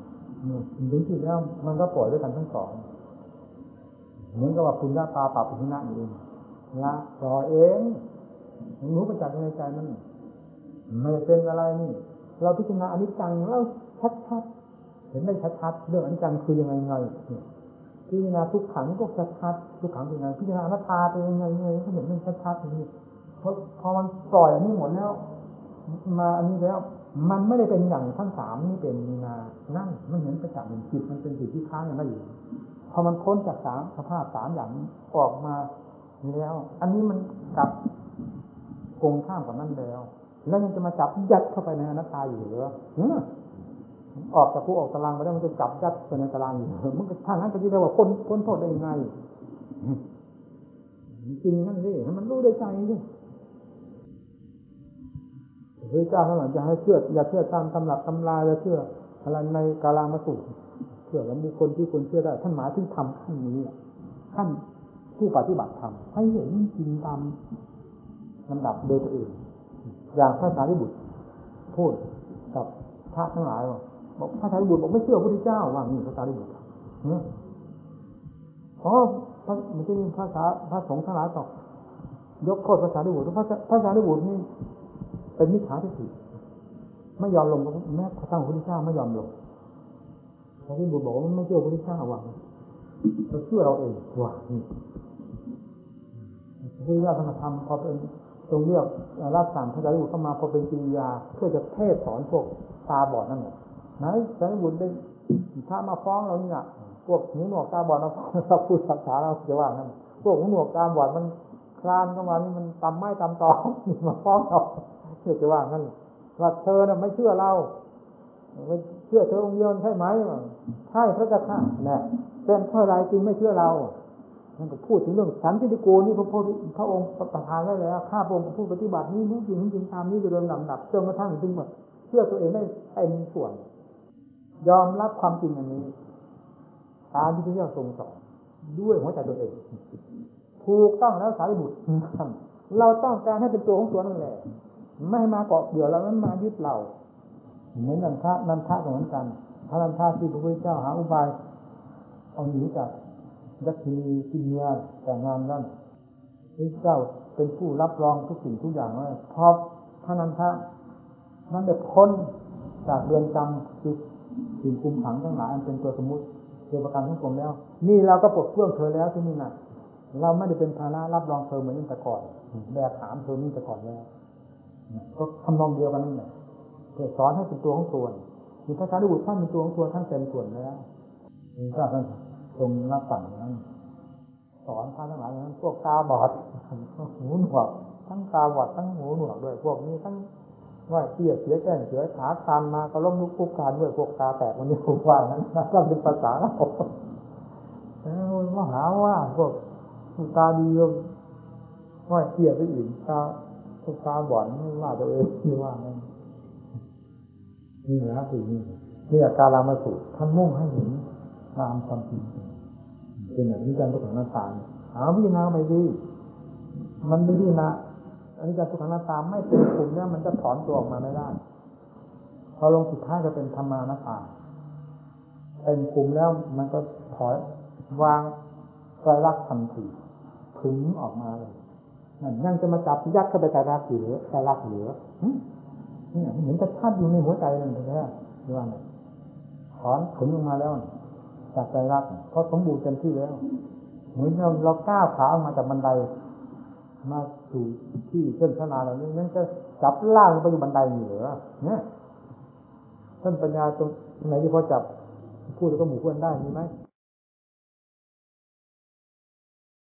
ถึงที่แล้วมันก็ปล่อยด้วยกันทั้งสองเหมือนกับว่าคุณละตาปรับอุณหภูมิละรอเองรู้ประจักษ์ในใจมันไม่เป็นอะไรนี่เราพิจารณาอนิจจังเราชัดๆเห็นได้ชัดๆเรื่องอนิจจังคือยังไงไงพิจารณาทุกขังก็ชัดๆทุกขังเป็นไงพิจารณาอนัตตาเป็นยังไงไงก็เห็นได้ชัดๆนี่พอมันปล่อยอันนี้หมดแล้วมาอันนี้แล้วมันไม่ได้เป็นอย่างทั้งสามนี่เป็นมีนานั่นมันเห็นประจักษ์เห็นจิตมันเป็นจิตที่ค้างอย่างนั้นอยู่พอมันพ้นจากสามสภาพสามอย่างออกมาแล้วอันนี้มันกลับโกงข้ามกับนั่นแล้วแล้วยังจะมาจับยัดเข้าไปในอนัตตาอยู่เหรอออกจากผู้ออกตารางไปแล้วมันจะจับยัดไปในตารางอยู่มันก็ทางนั้นก็จะเรียกว่าพ้นโทษได้ยังไงจริงนั่นสิมันรู้ได้ใจสิพระเจ้าท่านหลังจะให้เชื่ออย่าเชื่อตามตำรับตำราอย่าเชื่ออะไรในกาลามสูตรเชื่อแล้วมีคนที่คนเชื่อได้ท่านหมายถึงทำขั้นนี้ขั้นผู้ปฏิบัติธรรมให้เห็นจริงตามลำดับโดยตัวเองอย่างพระสารีบุตรพูดกับพระทั้งหลายบอกพระสารีบุตรบอกไม่เชื่อพระพุทธเจ้าว่านี่พระสารีบุตรเพราะไม่ใช่พระสงฆ์ทั้งหลายต่อยกโทษพระสารีบุตรพระสารีบุตรนี่เป็นมิจฉาทิฏฐิไม่ยอมลงแม้พระพุทธเจ้าไม่ยอมลงพระสารีบุตรบอกว่าไม่เชื่อพระพุทธเจ้าว่าเราเชื่อเราเองว่านี่พระพุทธเจ้าธรรมพอเป็นตรงเรียกรับสั่งพระสารีบุตรเข้ามาพอเป็นกิริยาเพื่อจะเทศสอนพวกตาบอดนั่นแหละไหนพระสารีบุตรได้ถ้ามาฟ้องเราเนี่ยพวกหูหนวกตาบอดเราพูดภาษาเราจะว่างั้นพวกหูหนวกตาบอดมันคลานเข้ามานี่มันตำไม้ตำตอมาฟ้องเราจะว่างั้นว่าเธอน่ะไม่เชื่อเราไม่เชื่อเธอองค์เดียวใช่ไหมใช่พระเจ้าข้าเนี่ยเป็นเพราะอะไรจึงไม่เชื่อเรานั่นก็พูดถึงเรื่องสันติโกนี่พระองค์ประทานไว้แล้วข้าพระองค์ผู้ปฏิบัตินี้รู้จริงจริงตามนี้จะเริ่มลำดับจนกระทั่งถึงว่าเชื่อตัวเองได้เป็นส่วนยอมรับความจริงอันนี้ตามที่พระเจ้าทรงสอนด้วยหัวใจตัวเองถูกต้องแล้วสารีบุตรเราต้องการให้เป็นตัวของตัวนั่นแหละไม่มาเกาะเกี่ยวเราไม่มายึดเราเหมือนนันทะเหมือนกันพระนันทะที่พระพุทธเจ้าหาอุบายเอาหนีจากยักษ์มีกินเนื้อแต่งานนั่นพระเจ้าเป็นผู้รับรองทุกสิ่งทุกอย่างว่าพอพระนันทะนั้นได้พ้นจากเรือนจำคือสิ่งคุมขังทั้งหลายอันเป็นตัวสมมุติเกี่ยวกับการทั้งปวงแล้วนี่เราก็ปลดเปลื้องเธอแล้วที่นี่นะเราไม่ได้เป็นภาระรับรองเธอเหมือนแต่ก่อนแบกหามเธอนี่แต่ก่อนแล้วก็ทำนองเดียวกันนั่นแหละเพื่อสอนให้เป็นตัวของตัวมีพระสารีบุตรท่านเป็นตัวของตัวทั้งเต็มส่วนแล้วมีพระท่านทรงรับสั่งนั้นสอนพระทั้งหลายนั้นพวกตาบอดหูหนวกทั้งตาบอดทั้งหูหนวกด้วยพวกนี้ทั้งว่าเสียแก่เสียขาคานมาก็ล้มลุกคลุกคลานด้วยพวกตาแตกวันนี้ผมว่านั้นก็เป็นภาษาเรามหาว่าพวกตาดีว่าเสียไปอีกตาบอดไม่ว่าตัวเองที่ว่านั้นนี่แหละคือนี่อาการเรามาสู่ท่านมุ่งให้เห็นตามความจริงเป็นอย่างนี้การทุกขังหน้าตาหาวิญญาณไปดีมันไม่ดีนะอันนี้การทุกขังหน้าตาไม่เป็นกลุ่มเนี่ยมันจะถอนตัวออกมาไม่ได้พอลงสุดท้ายจะเป็นธรรมานาตาเป็นกลุ่มแล้วมันก็ถอยวางไตรลักษณ์ทันทีพึ่งออกมาเลยนั่นยังจะมาจับยัดเข้าไปไตรลักษณ์เหลือไตรลักษณ์เหลือนี่เห็นแต่ธาตุอยู่ในหัวใจนั่นเองนะดูว่าเนี่ยถอนพึ่งออกมาแล้วจากใจรักเพราะสมบูรณ์เต็มที่แล้วเหมือนเราก้าวขาออกมาจากบันไดมาสู่ที่เส้นทนาเราเนี่ยนั่นก็จับล่างไปอยู่บันไดเหนือเนี่ยท่านปัญญาตรงไหนที่พอจับพูดแล้วก็หมู่เพื่อนได้มีไหม